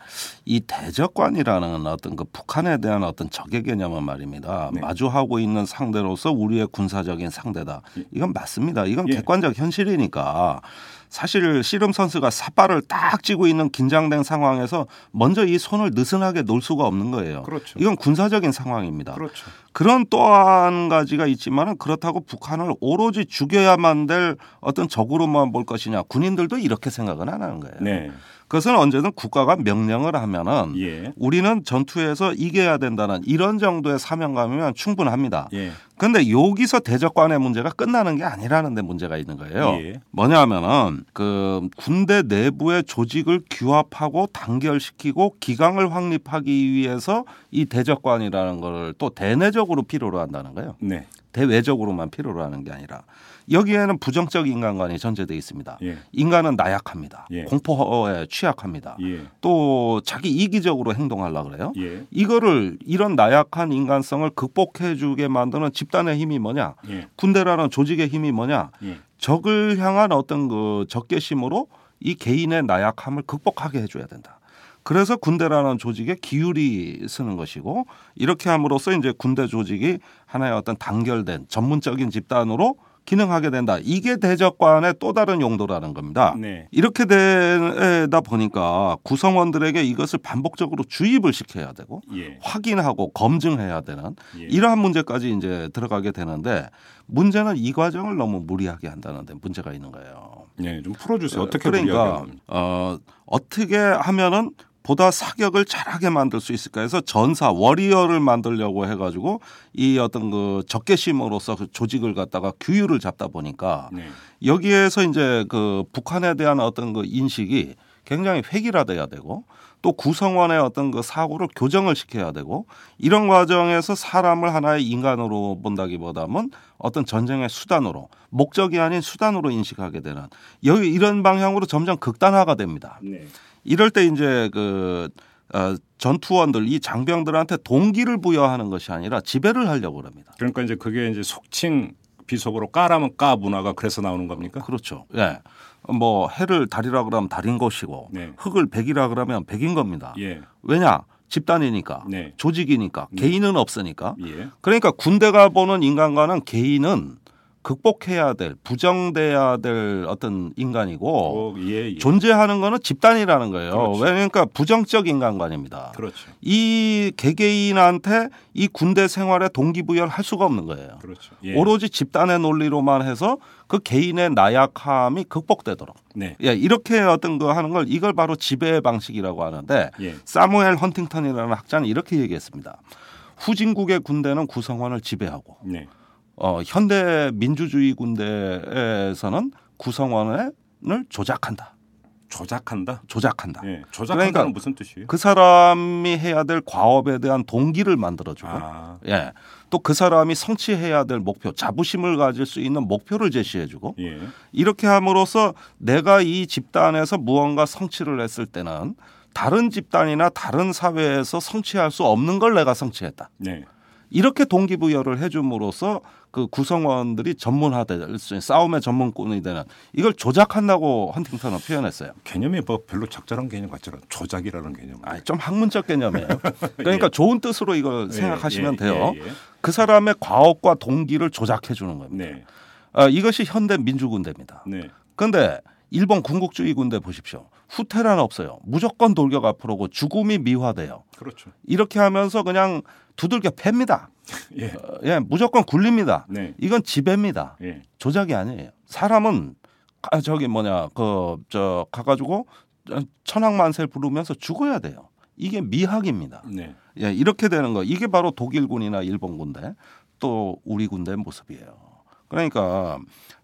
이 대적관이라는 어떤 그 북한에 대한 어떤 적의 개념은 말입니다. 네. 마주하고 있는 상대로서 우리의 군사적인 상대다. 이건 맞습니다. 이건 예. 객관적 현실이니까 사실 씨름 선수가 삿발을 딱 쥐고 있는 긴장된 상황에서 먼저 이 손을 느슨하게 놓을 수가 없는 거예요. 그렇죠. 이건 군사적인 상황입니다. 그렇죠. 그런 또 한 가지가 있지만 그렇다고 북한을 오로지 죽여야만 될 어떤 적으로만 볼 것이냐. 군인들도 이렇게 생각은 안 하는 거예요. 네. 그것은 언제든 국가가 명령을 하면은 예. 우리는 전투에서 이겨야 된다는 이런 정도의 사명감이면 충분합니다. 그런데 예. 여기서 대적관의 문제가 끝나는 게 아니라는 데 문제가 있는 거예요. 예. 뭐냐 하면은 그 군대 내부의 조직을 규합하고 단결시키고 기강을 확립하기 위해서 이 대적관이라는 걸 또 대내적으로 필요로 한다는 거예요. 네. 대외적으로만 필요로 하는 게 아니라 여기에는 부정적 인간관이 전제되어 있습니다. 예. 인간은 나약합니다. 예. 공포에 취약합니다. 예. 또 자기 이기적으로 행동하려고 그래요. 예. 이거를 이런 나약한 인간성을 극복해 주게 만드는 집단의 힘이 뭐냐. 예. 군대라는 조직의 힘이 뭐냐. 예. 적을 향한 어떤 그 적개심으로 이 개인의 나약함을 극복하게 해줘야 된다. 그래서 군대라는 조직에 기울이 쓰는 것이고 이렇게 함으로써 이제 군대 조직이 하나의 어떤 단결된 전문적인 집단으로 기능하게 된다. 이게 대적관의 또 다른 용도라는 겁니다. 네. 이렇게 되다 보니까 구성원들에게 이것을 반복적으로 주입을 시켜야 되고 예. 확인하고 검증해야 되는 예. 이러한 문제까지 이제 들어가게 되는데 문제는 이 과정을 너무 무리하게 한다는 데 문제가 있는 거예요. 네, 좀 풀어주세요. 어떻게 그러니까 무리하게 어, 어떻게 하면은 보다 사격을 잘하게 만들 수 있을까 해서 전사 워리어를 만들려고 해가지고 이 어떤 그 적개심으로서 그 조직을 갖다가 규율을 잡다 보니까 네. 여기에서 이제 그 북한에 대한 어떤 그 인식이 굉장히 획일화돼야 되고 또 구성원의 어떤 그 사고를 교정을 시켜야 되고 이런 과정에서 사람을 하나의 인간으로 본다기보다는 어떤 전쟁의 수단으로 목적이 아닌 수단으로 인식하게 되는 여기 이런 방향으로 점점 극단화가 됩니다. 네. 이럴 때 이제 그 어, 전투원들 이 장병들한테 동기를 부여하는 것이 아니라 지배를 하려고 합니다. 그러니까 이제 그게 이제 속칭 비속어로 까라면 까 문화가 그래서 나오는 겁니까? 그렇죠. 예. 뭐 해를 달이라 그러면 달인 것이고 네. 흙을 백이라 그러면 백인 겁니다. 예. 왜냐? 집단이니까 네. 조직이니까 네. 개인은 없으니까. 예. 그러니까 군대가 보는 인간과는 개인은 극복해야 될 부정돼야 될 어떤 인간이고 오, 예, 예. 존재하는 거는 집단이라는 거예요. 그렇죠. 그러니까 부정적 인간관입니다. 그렇죠. 이 개개인한테 이 군대 생활에 동기부여를 할 수가 없는 거예요. 그렇죠. 예. 오로지 집단의 논리로만 해서 그 개인의 나약함이 극복되도록 네. 예, 이렇게 어떤 거 하는 걸 이걸 바로 지배 방식이라고 하는데 예. 사무엘 헌팅턴이라는 학자는 이렇게 얘기했습니다. 후진국의 군대는 구성원을 지배하고 네. 어, 현대 민주주의 군대에서는 구성원을 조작한다. 조작한다? 조작한다. 예, 조작한다는 그러니까 무슨 뜻이에요? 그 사람이 해야 될 과업에 대한 동기를 만들어주고 아. 예, 또 그 사람이 성취해야 될 목표, 자부심을 가질 수 있는 목표를 제시해주고 예. 이렇게 함으로써 내가 이 집단에서 무언가 성취를 했을 때는 다른 집단이나 다른 사회에서 성취할 수 없는 걸 내가 성취했다. 네. 이렇게 동기부여를 해줌으로써 그 구성원들이 전문화될 수 있는 싸움의 전문꾼이 되는, 이걸 조작한다고 헌팅턴은 표현했어요. 개념이 뭐 별로 적절한 개념 같지는 조작이라는 개념. 아니, 좀 학문적 개념이에요. 그러니까 예. 좋은 뜻으로 이걸 생각하시면 예, 예, 돼요. 예, 예. 그 사람의 과업과 동기를 조작해 주는 겁니다. 네. 아, 이것이 현대 민주군대입니다. 그런데 네. 일본 군국주의 군대 보십시오. 후퇴란 없어요. 무조건 돌격 앞으로고 죽음이 미화돼요. 그렇죠. 이렇게 하면서 그냥 두들겨 팹니다. 예. 어, 예, 무조건 굴립니다. 네. 이건 지배입니다. 예. 조작이 아니에요. 사람은 아, 저기 뭐냐 그 저 가가지고 천황만세를 부르면서 죽어야 돼요. 이게 미학입니다. 네. 예, 이렇게 되는 거. 이게 바로 독일군이나 일본군대 또 우리 군대의 모습이에요. 그러니까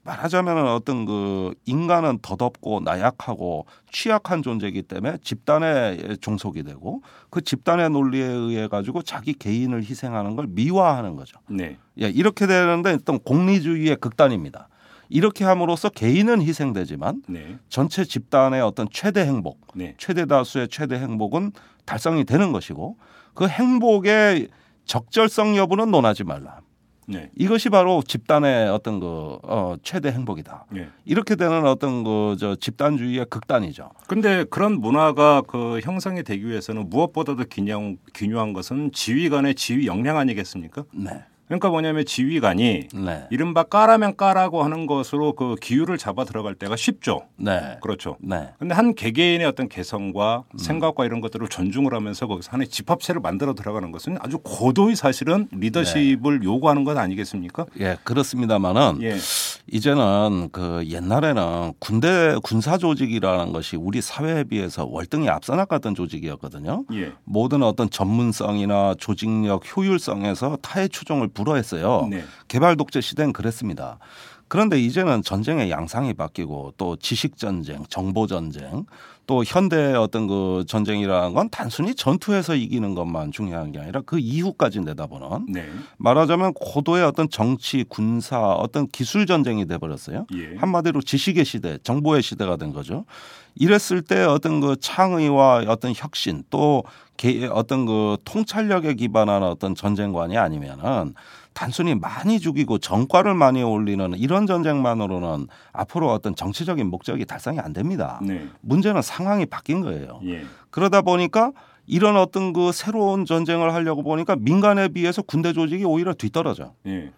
말하자면 어떤 그 인간은 더덥고 나약하고 취약한 존재이기 때문에 집단에 종속이 되고 그 집단의 논리에 의해 가지고 자기 개인을 희생하는 걸 미화하는 거죠. 네. 예, 이렇게 되는데 일단 공리주의의 극단입니다. 이렇게 함으로써 개인은 희생되지만 네. 전체 집단의 어떤 최대 행복, 네. 최대 다수의 최대 행복은 달성이 되는 것이고 그 행복의 적절성 여부는 논하지 말라. 네. 이것이 바로 집단의 어떤 그 어, 최대 행복이다. 네. 이렇게 되는 어떤 그 저 집단주의의 극단이죠. 그런데 그런 문화가 그 형성이 되기 위해서는 무엇보다도 기냥, 기묘한 것은 지휘관의 지휘 역량 아니겠습니까? 네. 그러니까 뭐냐면 지휘관이 네. 이른바 까라면 까라고 하는 것으로 그 기율을 잡아 들어갈 때가 쉽죠. 네. 그렇죠. 네. 근데 한 개개인의 어떤 개성과 음. 생각과 이런 것들을 존중을 하면서 거기서 하나의 집합체를 만들어 들어가는 것은 아주 고도의 사실은 리더십을 네. 요구하는 것 아니겠습니까? 예, 그렇습니다만은 예. 이제는 그 옛날에는 군대 군사 조직이라는 것이 우리 사회에 비해서 월등히 앞서 나갔던 조직이었거든요. 예. 모든 어떤 전문성이나 조직력, 효율성에서 타의 추종을 불허했어요. 네. 개발 독재 시대는 그랬습니다. 그런데 이제는 전쟁의 양상이 바뀌고 또 지식 전쟁, 정보 전쟁, 또 현대의 어떤 그 전쟁이라는 건 단순히 전투에서 이기는 것만 중요한 게 아니라 그 이후까지 내다보는 네. 말하자면 고도의 어떤 정치, 군사, 어떤 기술 전쟁이 돼버렸어요. 예. 한마디로 지식의 시대, 정보의 시대가 된 거죠. 이랬을 때 어떤 그 창의와 어떤 혁신 또 개, 어떤 그 통찰력에 기반한 어떤 전쟁관이 아니면은 단순히 많이 죽이고 전과를 많이 올리는 이런 전쟁만으로는 앞으로 어떤 정치적인 목적이 달성이 안 됩니다. 네. 문제는 상황이 바뀐 거예요. 예. 그러다 보니까 이런 어떤 그 새로운 전쟁을 하려고 보니까 민간에 비해서 군대 조직이 오히려 뒤떨어져. 예.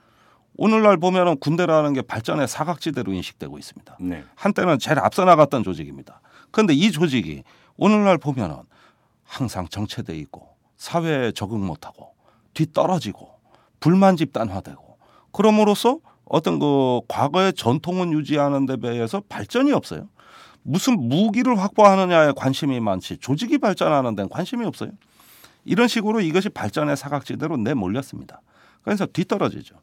오늘날 보면은 군대라는 게 발전의 사각지대로 인식되고 있습니다. 네. 한때는 제일 앞서 나갔던 조직입니다. 그런데 이 조직이 오늘날 보면은 항상 정체돼 있고 사회에 적응 못하고 뒤떨어지고 불만 집단화되고 그럼으로써 어떤 그 과거의 전통은 유지하는 데 비해서 발전이 없어요. 무슨 무기를 확보하느냐에 관심이 많지 조직이 발전하는 데는 관심이 없어요. 이런 식으로 이것이 발전의 사각지대로 내몰렸습니다. 그래서 뒤떨어지죠.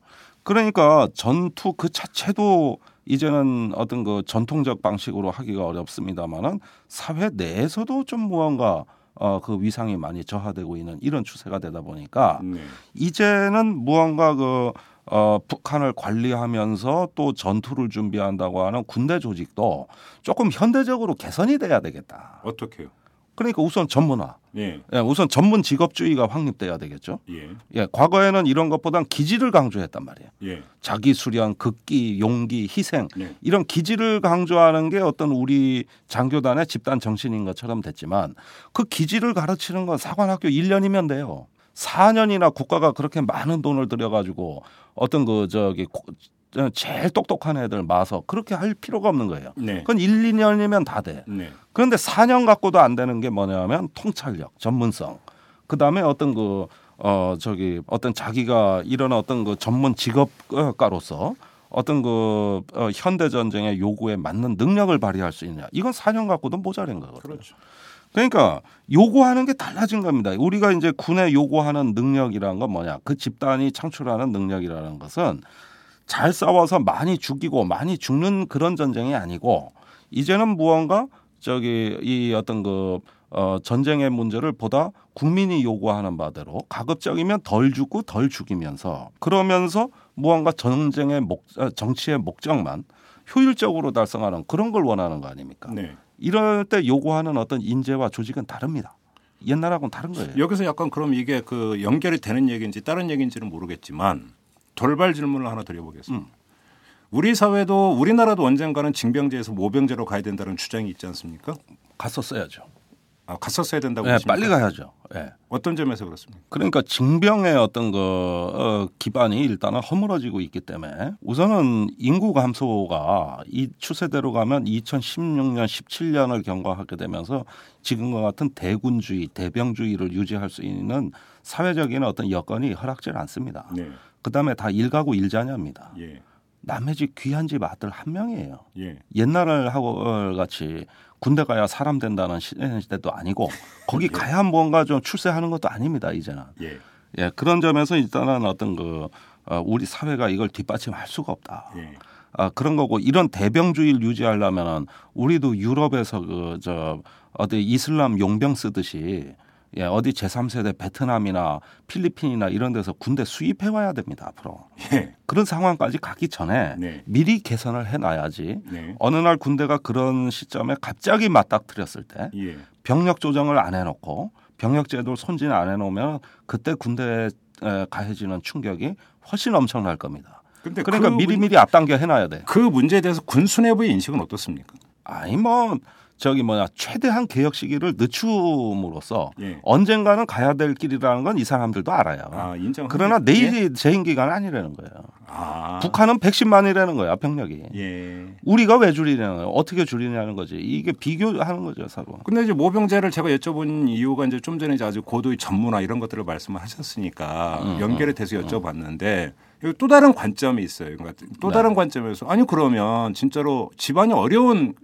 그러니까 전투 그 자체도 이제는 어떤 그 전통적 방식으로 하기가 어렵습니다만은 사회 내에서도 좀 무언가 어, 그 위상이 많이 저하되고 있는 이런 추세가 되다 보니까 네. 이제는 무언가 그 어, 북한을 관리하면서 또 전투를 준비한다고 하는 군대 조직도 조금 현대적으로 개선이 돼야 되겠다. 어떻게요? 그러니까 우선 전문화. 예. 예, 우선 전문 직업주의가 확립돼야 되겠죠. 예. 예, 과거에는 이런 것보단 기질을 강조했단 말이에요. 예. 자기 수련, 극기, 용기, 희생 예. 이런 기질을 강조하는 게 어떤 우리 장교단의 집단 정신인 것처럼 됐지만 그 기질을 가르치는 건 사관학교 일 년이면 돼요. 사 년이나 국가가 그렇게 많은 돈을 들여가지고 어떤 그 저기 제일 똑똑한 애들 마서 그렇게 할 필요가 없는 거예요. 네. 그건 일, 이 년이면 다 돼. 네. 그런데 사 년 갖고도 안 되는 게 뭐냐면 통찰력, 전문성, 그 다음에 어떤 그 어 저기 어떤 자기가 이런 어떤 그 전문 직업가로서 어떤 그 어 현대 전쟁의 요구에 맞는 능력을 발휘할 수 있냐. 이건 사 년 갖고도 모자란 거거든요. 그렇죠. 그러니까 요구하는 게 달라진 겁니다. 우리가 이제 군에 요구하는 능력이라는 건 뭐냐? 그 집단이 창출하는 능력이라는 것은 잘 싸워서 많이 죽이고 많이 죽는 그런 전쟁이 아니고 이제는 무언가 저기 이 어떤 그 어 전쟁의 문제를 보다 국민이 요구하는 바대로 가급적이면 덜 죽고 덜 죽이면서 그러면서 무언가 전쟁의 목 정치의 목적만 효율적으로 달성하는 그런 걸 원하는 거 아닙니까? 네. 이럴 때 요구하는 어떤 인재와 조직은 다릅니다. 옛날하고는 다른 거예요. 여기서 약간 그럼 이게 그 연결이 되는 얘기인지 다른 얘기인지는 모르겠지만 돌발 질문을 하나 드려보겠습니다. 음. 우리 사회도 우리나라도 언젠가는 징병제에서 모병제로 가야 된다는 주장이 있지 않습니까? 갔었어야죠. 아, 갔었어야 된다고 네, 보십니까? 빨리 가야죠. 네. 어떤 점에서 그렇습니까? 그러니까 징병의 어떤 그 어, 기반이 일단은 허물어지고 있기 때문에 우선은 인구 감소가 이 추세대로 가면 이천십육 년, 십칠 년을 경과하게 되면서 지금과 같은 대군주의, 대병주의를 유지할 수 있는 사회적인 어떤 여건이 허락질 않습니다. 네. 그다음에 다 일가구 일자녀입니다. 예. 남의 집 귀한 집 아들 한 명이에요. 예. 옛날을 하고 같이 군대 가야 사람 된다는 시대도 아니고 거기 예. 가야 뭔가 좀 출세하는 것도 아닙니다. 이제는. 예. 예, 그런 점에서 일단은 어떤 그 어, 우리 사회가 이걸 뒷받침할 수가 없다. 예. 아, 그런 거고 이런 대병주의를 유지하려면은 우리도 유럽에서 그 저 어디 이슬람 용병 쓰듯이 예, 어디 제삼 세대 베트남이나 필리핀이나 이런 데서 군대 수입해 와야 됩니다. 앞으로. 예. 그런 상황까지 가기 전에 네. 미리 개선을 해놔야지 네. 어느 날 군대가 그런 시점에 갑자기 맞닥뜨렸을 때 예. 병력 조정을 안 해놓고 병력 제도를 손질 안 해놓으면 그때 군대에 가해지는 충격이 훨씬 엄청날 겁니다. 근데 그러니까 그 미리미리 앞당겨 해놔야 돼. 그 문제에 대해서 군수 내부의 인식은 어떻습니까? 아니 뭐. 저기 뭐냐 최대한 개혁 시기를 늦춤으로써 예. 언젠가는 가야 될 길이라는 건 이 사람들도 알아요. 아, 그러나 내일이 재임 기간은 아니라는 거예요. 아. 북한은 백십만이라는 거야 병력이. 예. 우리가 왜 줄이냐는 거예요. 어떻게 줄이냐는 거지. 이게 비교하는 거죠 서로. 근데 이제 모병제를 제가 여쭤본 이유가 이제 좀 전에 이제 아주 고도의 전문화 이런 것들을 말씀을 하셨으니까 음, 연결이 돼서 여쭤봤는데. 음. 또 다른 관점이 있어요. 그러니까 또 다른 네. 관점에서 아니 그러면 진짜로 집안이 어려운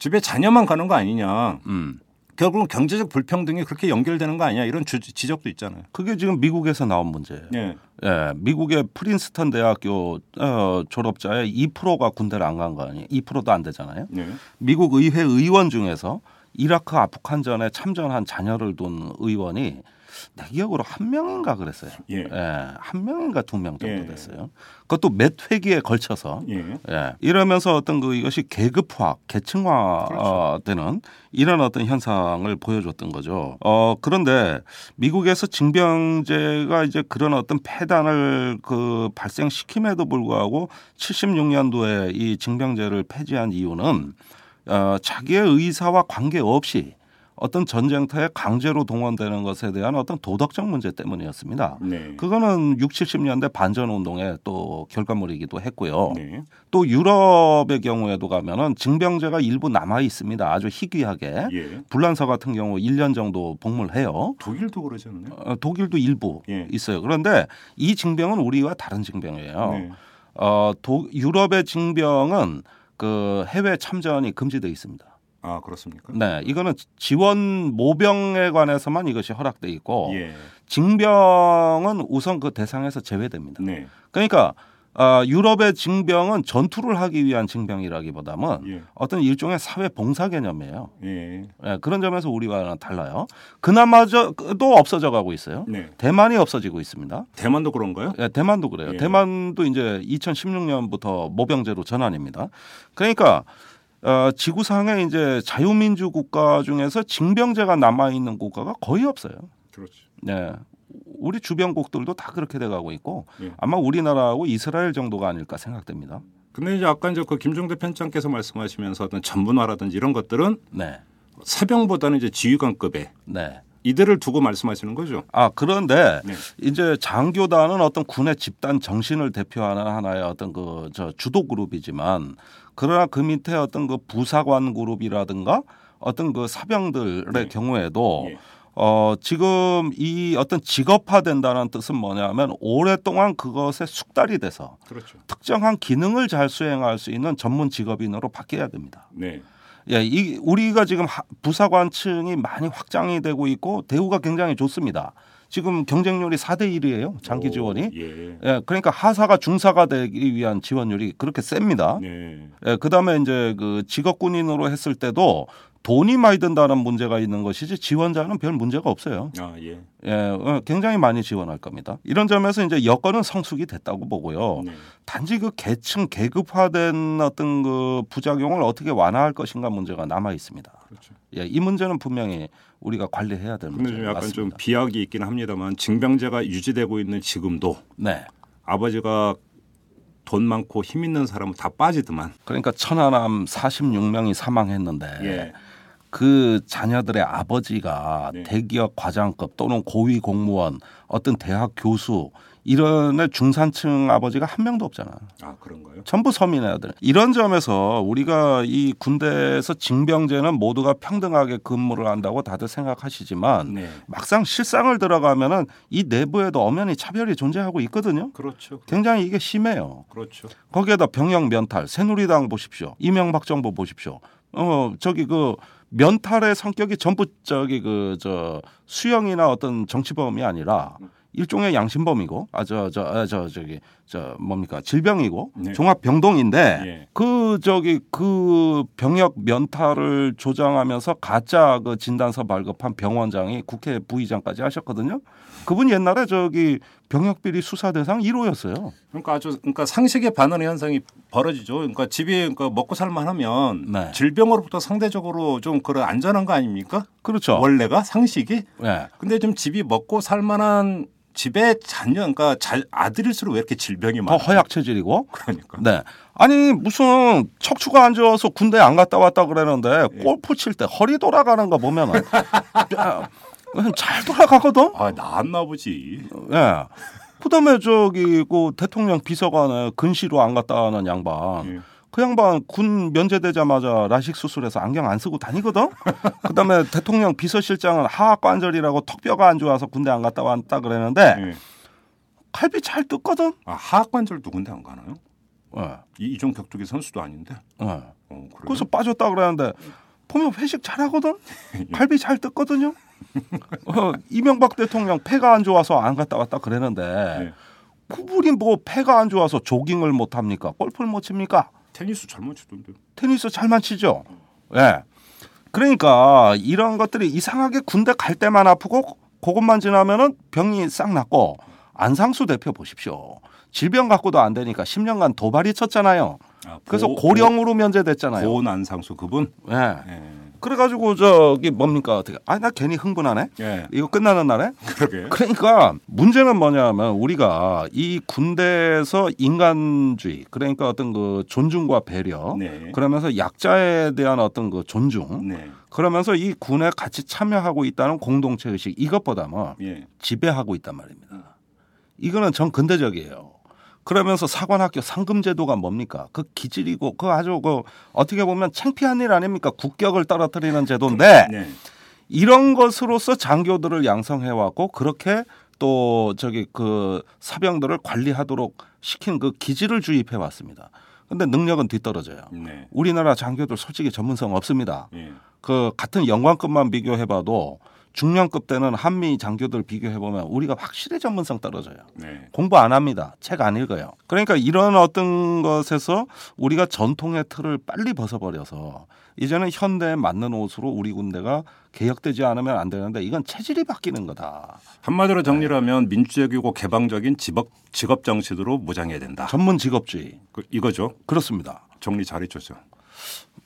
집에 자녀만 가는 거 아니냐. 음. 결국은 경제적 불평등이 그렇게 연결되는 거 아니냐. 이런 주, 지적도 있잖아요. 그게 지금 미국에서 나온 문제예요. 네. 예, 미국의 프린스턴 대학교 어, 졸업자의 이 퍼센트가 군대를 안 간 거 아니에요. 이 퍼센트도 안 되잖아요. 네. 미국 의회 의원 중에서 이라크 아프간전에 참전한 자녀를 둔 의원이 내 기억으로 한 명인가 그랬어요. 예. 예, 한 명인가 두 명 정도 예. 됐어요. 그것도 몇 회기에 걸쳐서 예. 예, 이러면서 어떤 그 이것이 계급화, 계층화되는 그렇죠. 이런 어떤 현상을 보여줬던 거죠. 어, 그런데 미국에서 징병제가 이제 그런 어떤 폐단을 그 발생시킴에도 불구하고 칠십육 년도에 이 징병제를 폐지한 이유는 어, 자기의 의사와 관계없이 어떤 전쟁터에 강제로 동원되는 것에 대한 어떤 도덕적 문제 때문이었습니다. 네. 그거는 육십, 칠십 년대 반전운동의 또 결과물이기도 했고요. 네. 또 유럽의 경우에도 가면은 징병제가 일부 남아있습니다. 아주 희귀하게. 예. 불란서 같은 경우 일 년 정도 복무를 해요. 독일도 그러잖아요. 어, 독일도 일부 예. 있어요. 그런데 이 징병은 우리와 다른 징병이에요. 네. 어, 도, 유럽의 징병은 그 해외 참전이 금지되어 있습니다. 아 그렇습니까? 네, 이거는 지원 모병에 관해서만 이것이 허락돼 있고 예. 징병은 우선 그 대상에서 제외됩니다. 네. 그러니까 어, 유럽의 징병은 전투를 하기 위한 징병이라기보다는 예. 어떤 일종의 사회 봉사 개념이에요. 예. 네, 그런 점에서 우리와는 달라요. 그나마저도 없어져가고 있어요. 네. 대만이 없어지고 있습니다. 대만도 그런가요? 네, 대만도 그래요. 예. 대만도 이제 이천십육 년부터 모병제로 전환입니다. 그러니까. 어, 지구상에 이제 자유민주 국가 중에서 징병제가 남아 있는 국가가 거의 없어요. 그렇죠. 네, 우리 주변국들도 다 그렇게 돼가고 있고 예. 아마 우리나라하고 이스라엘 정도가 아닐까 생각됩니다. 근데 이제 아까 이제 그 김종대 편장께서 말씀하시면서 어떤 전문화라든지 이런 것들은 네. 사병보다는 이제 지휘관급에. 네. 이들을 두고 말씀하시는 거죠. 아 그런데 네. 이제 장교단은 어떤 군의 집단 정신을 대표하는 하나의 어떤 그 저 주도 그룹이지만 그러나 그 밑에 어떤 그 부사관 그룹이라든가 어떤 그 사병들의 네. 경우에도 네. 어 지금 이 어떤 직업화된다는 뜻은 뭐냐면 오랫동안 그것에 숙달이 돼서 그렇죠. 특정한 기능을 잘 수행할 수 있는 전문 직업인으로 바뀌어야 됩니다. 네. 예, 이 우리가 지금 부사관층이 많이 확장이 되고 있고 대우가 굉장히 좋습니다. 지금 경쟁률이 사 대 일이에요. 장기 지원이. 예. 예, 그러니까 하사가 중사가 되기 위한 지원율이 그렇게 셉니다. 네. 예, 그다음에 이제 그 직업군인으로 했을 때도 돈이 많이 든다는 문제가 있는 것이지 지원자는 별 문제가 없어요. 아, 예. 예, 굉장히 많이 지원할 겁니다. 이런 점에서 이제 여건은 성숙이 됐다고 보고요. 네. 단지 그 계층 계급화된 어떤 그 부작용을 어떻게 완화할 것인가 문제가 남아 있습니다. 그렇죠. 예, 이 문제는 분명히 우리가 관리해야 될 문제입니다. 근데 좀 약간 맞습니다. 좀 비약이 있긴 합니다만 징병제가 유지되고 있는 지금도 네. 아버지가 돈 많고 힘 있는 사람은 다 빠지더만. 그러니까 천안함 사십육 명이 사망했는데 예. 그 자녀들의 아버지가 네. 대기업 과장급 또는 고위 공무원 어떤 대학 교수 이런 중산층 아버지가 한 명도 없잖아. 아 그런가요? 전부 서민 애들. 이런 점에서 우리가 이 군대에서 징병제는 모두가 평등하게 근무를 한다고 다들 생각하시지만 네. 막상 실상을 들어가면은 이 내부에도 엄연히 차별이 존재하고 있거든요. 그렇죠. 굉장히 이게 심해요. 그렇죠. 거기에다 병역 면탈, 새누리당 보십시오. 이명박 정부 보십시오. 어 저기 그 면탈의 성격이 전부 저기 그 저 수형이나 어떤 정치범이 아니라 일종의 양심범이고 아 저 저 아 저 저기 저 뭡니까 질병이고 네. 종합병동인데 네. 그 저기 그 병역 면탈을 조장하면서 가짜 그 진단서 발급한 병원장이 국회 부의장까지 하셨거든요. 그분 옛날에 저기 병역비리 수사 대상 일 호였어요. 그러니까 아주 그러니까 상식에 반하는 현상이 벌어지죠. 그러니까 집이 그러니까 먹고 살만하면 네. 질병으로부터 상대적으로 좀 그런 안전한 거 아닙니까? 그렇죠. 원래가 상식이. 네. 근데 좀 집이 먹고 살만한 집에 자녀, 그러니까 자, 아들일수록 왜 이렇게 질병이 많아? 더 허약 체질이고. 그러니까. 네. 아니 무슨 척추가 안 좋아서 군대 안 갔다 왔다 그러는데 예. 골프 칠 때 허리 돌아가는 거 보면은. 잘 돌아가거든. 아, 나았나 보지. 예. 네. 그다음에 저기 그 대통령 비서관에 근시로 안 갔다 하는 양반. 예. 그 양반 군 면제되자마자 라식 수술해서 안경 안 쓰고 다니거든. 그다음에 대통령 비서실장은 하악 관절이라고 턱뼈가 안 좋아서 군대 안 갔다 왔다 그랬는데 예. 칼비 잘 뜯거든. 아, 하악 관절도 군대 안 가나요? 예. 네. 이종 격투기 선수도 아닌데. 예. 네. 어, 그래서 빠졌다 그랬는데 보면 회식 잘하거든. 갈비 잘 뜯거든요. 어, 이명박 대통령 폐가 안 좋아서 안 갔다 왔다 그랬는데 그분이 네. 뭐 폐가 안 좋아서 조깅을 못 합니까? 골프를 못 칩니까? 테니스 잘만 치던데. 테니스 잘만 치죠. 예. 네. 그러니까 이런 것들이 이상하게 군대 갈 때만 아프고 그것만 지나면은 병이 싹 났고 안상수 대표 보십시오. 질병 갖고도 안 되니까 십 년간 도발이 쳤잖아요. 아, 그래서 고, 고령으로 면제됐잖아요. 고온 안상수 그분. 예. 예. 그래가지고 저기 뭡니까 어떻게? 아, 나 괜히 흥분하네. 예. 이거 끝나는 날에. 그러게. 그러니까 문제는 뭐냐면 우리가 이 군대에서 인간주의 그러니까 어떤 그 존중과 배려. 네. 그러면서 약자에 대한 어떤 그 존중. 네. 그러면서 이 군에 같이 참여하고 있다는 공동체 의식 이것보다는 예. 지배하고 있단 말입니다. 이거는 전 근대적이에요. 그러면서 사관학교 상금 제도가 뭡니까? 그 기질이고 그 아주 그 어떻게 보면 창피한 일 아닙니까? 국격을 떨어뜨리는 제도인데 네. 이런 것으로서 장교들을 양성해 왔고 그렇게 또 저기 그 사병들을 관리하도록 시킨 그 기질을 주입해 왔습니다. 근데 능력은 뒤떨어져요. 네. 우리나라 장교들 솔직히 전문성 없습니다. 네. 그 같은 연관급만 비교해봐도. 중령급 때는 한미 장교들 비교해보면 우리가 확실히 전문성 떨어져요. 네. 공부 안 합니다. 책 안 읽어요. 그러니까 이런 어떤 것에서 우리가 전통의 틀을 빨리 벗어버려서 이제는 현대에 맞는 옷으로 우리 군대가 개혁되지 않으면 안 되는데 이건 체질이 바뀌는 거다. 한마디로 정리하면 네. 민주적이고 개방적인 직업, 직업 정신으로 무장해야 된다. 전문 직업주의. 그, 이거죠? 그렇습니다. 정리 잘해줬죠.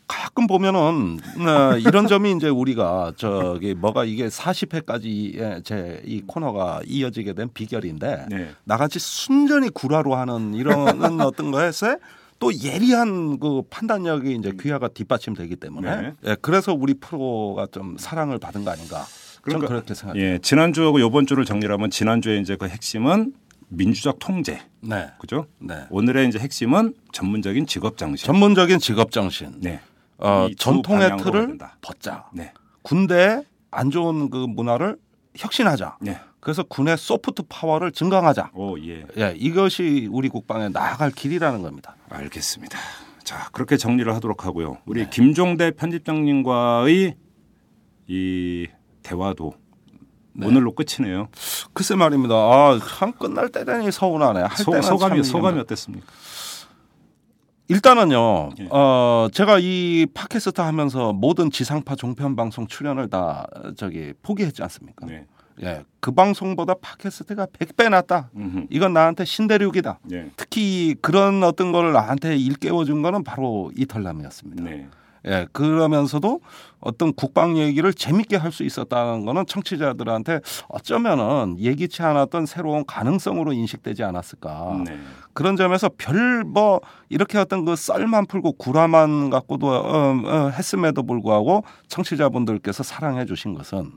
가끔 보면은 네, 이런 점이 이제 우리가 저기 뭐가 이게 사십 회까지 제 이 코너가 이어지게 된 비결인데 네. 나같이 순전히 구라로 하는 이런 어떤 거에서 또 예리한 그 판단력이 이제 귀하가 뒷받침되기 때문에 네. 예, 그래서 우리 프로가 좀 사랑을 받은 거 아닌가? 그러니까, 저는 그렇게 생각해요. 예, 지난주하고 이번 주를 정리하면 지난주에 이제 그 핵심은 민주적 통제, 네, 그죠? 네. 오늘의 이제 핵심은 전문적인 직업 정신. 전문적인 직업 정신. 네. 어, 전통의 틀을 벗자. 네. 군대의 안 좋은 그 문화를 혁신하자. 네. 그래서 군의 소프트 파워를 증강하자. 오, 예. 예, 이것이 우리 국방에 나아갈 길이라는 겁니다. 알겠습니다. 자, 그렇게 정리를 하도록 하고요. 우리 네. 김종대 편집장님과의 이 대화도 네. 오늘로 끝이네요. 글쎄 말입니다. 아, 참 끝날 때라니 서운하네. 할 소, 때는 소감이 소감이 어땠습니까? 일단은요. 예. 어, 제가 이 팟캐스트 하면서 모든 지상파 종편 방송 출연을 다 저기 포기했지 않습니까? 네. 예. 그 방송보다 팟캐스트가 백 배 낫다. 음흠. 이건 나한테 신대륙이다. 예. 특히 그런 어떤 걸 나한테 일깨워 준 거는 바로 이털남이었습니다. 네. 예, 그러면서도 어떤 국방 얘기를 재밌게 할 수 있었다는 거는 청취자들한테 어쩌면은 예기치 않았던 새로운 가능성으로 인식되지 않았을까. 네. 그런 점에서 별 뭐 이렇게 어떤 그 썰만 풀고 구라만 갖고도 어, 어, 했음에도 불구하고 청취자분들께서 사랑해 주신 것은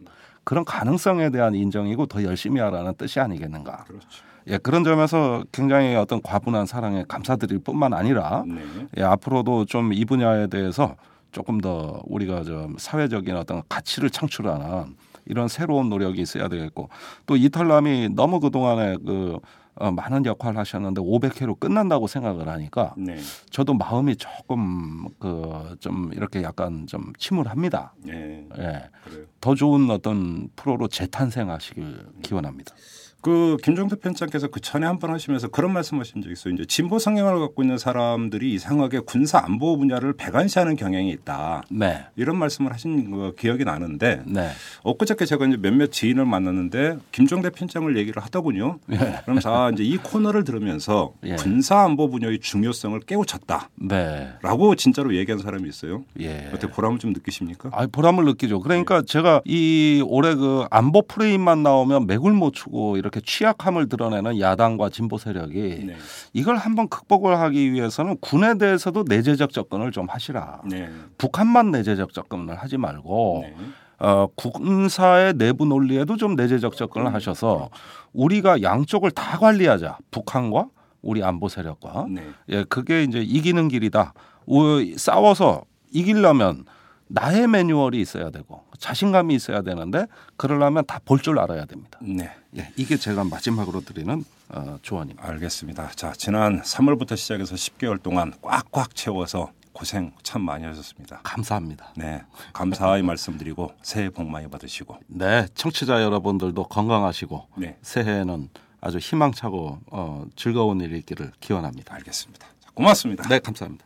그런 가능성에 대한 인정이고 더 열심히 하라는 뜻이 아니겠는가. 그렇죠. 예, 그런 점에서 굉장히 어떤 과분한 사랑에 감사드릴 뿐만 아니라 네. 예, 앞으로도 좀 이 분야에 대해서 조금 더 우리가 좀 사회적인 어떤 가치를 창출하는 이런 새로운 노력이 있어야 되겠고, 또 이탈남이 너무 그동안에 그 어, 많은 역할을 하셨는데 오백 회로 끝난다고 생각을 하니까 네. 저도 마음이 조금 그 좀 이렇게 약간 좀 침울합니다. 네. 예. 그래요. 더 좋은 어떤 프로로 재탄생하시길 기원합니다. 그 김종대 편장께서 그 전에 한 번 하시면서 그런 말씀하신 적이 있어요. 이제 진보 성향을 갖고 있는 사람들이 이상하게 군사 안보 분야를 배관시하는 경향이 있다. 네. 이런 말씀을 하신 거 기억이 나는데 네. 엊그저께 제가 이제 몇몇 지인을 만났는데 김종대 편장을 얘기를 하더군요. 네. 그러면서 아, 이제 이 코너를 들으면서 예. 군사 안보 분야의 중요성을 깨우쳤다. 네. 라고 진짜로 얘기한 사람이 있어요. 예. 어떻게 보람을 좀 느끼십니까? 아, 보람을 느끼죠. 그러니까 예. 제가 이 올해 그 안보 프레임만 나오면 맥을 못 추고 이렇게 취약함을 드러내는 야당과 진보 세력이 네. 이걸 한번 극복을 하기 위해서는 군에 대해서도 내재적 접근을 좀 하시라. 네. 북한만 내재적 접근을 하지 말고 네. 어, 군사의 내부 논리에도 좀 내재적 접근을 하셔서 우리가 양쪽을 다 관리하자. 북한과 우리 안보 세력과. 네. 예, 그게 이제 이기는 길이다. 우, 싸워서 이기려면 나의 매뉴얼이 있어야 되고 자신감이 있어야 되는데 그러려면 다 볼 줄 알아야 됩니다. 네, 예, 이게 제가 마지막으로 드리는 어, 조언입니다. 알겠습니다. 자, 지난 삼월부터 시작해서 십 개월 동안 꽉꽉 채워서 고생 참 많이 하셨습니다. 감사합니다. 네, 감사의 말씀드리고 새해 복 많이 받으시고. 네, 청취자 여러분들도 건강하시고 네. 새해에는 아주 희망차고 어, 즐거운 일이 있기를 기원합니다. 알겠습니다. 자, 고맙습니다. 네, 감사합니다.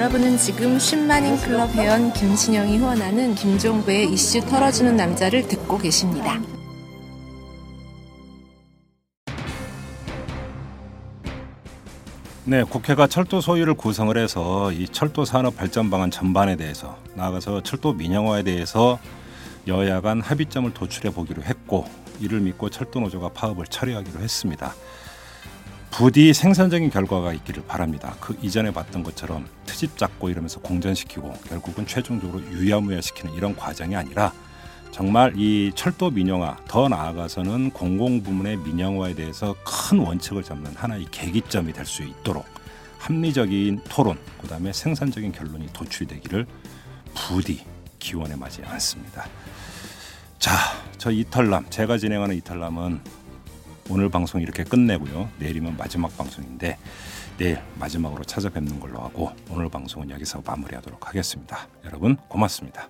여러분은 지금 십만인 클럽 회원 김신영이 후원하는 김종대의 이슈 털어주는 남자를 듣고 계십니다. 네, 국회가 철도 소위를 구성을 해서 이 철도 산업 발전 방안 전반에 대해서 나아가서 철도 민영화에 대해서 여야 간 합의점을 도출해 보기로 했고, 이를 믿고 철도 노조가 파업을 철회하기로 했습니다. 부디 생산적인 결과가 있기를 바랍니다. 그 이전에 봤던 것처럼 트집 잡고 이러면서 공전시키고 결국은 최종적으로 유야무야시키는 이런 과정이 아니라 정말 이 철도 민영화, 더 나아가서는 공공부문의 민영화에 대해서 큰 원칙을 잡는 하나의 계기점이 될 수 있도록 합리적인 토론, 그다음에 생산적인 결론이 도출되기를 부디 기원해 마지 않습니다. 자, 저 이탈남, 제가 진행하는 이탈남은 오늘 방송 이렇게 끝내고요. 내일이면 마지막 방송인데 내일 마지막으로 찾아뵙는 걸로 하고 오늘 방송은 여기서 마무리하도록 하겠습니다. 여러분 고맙습니다.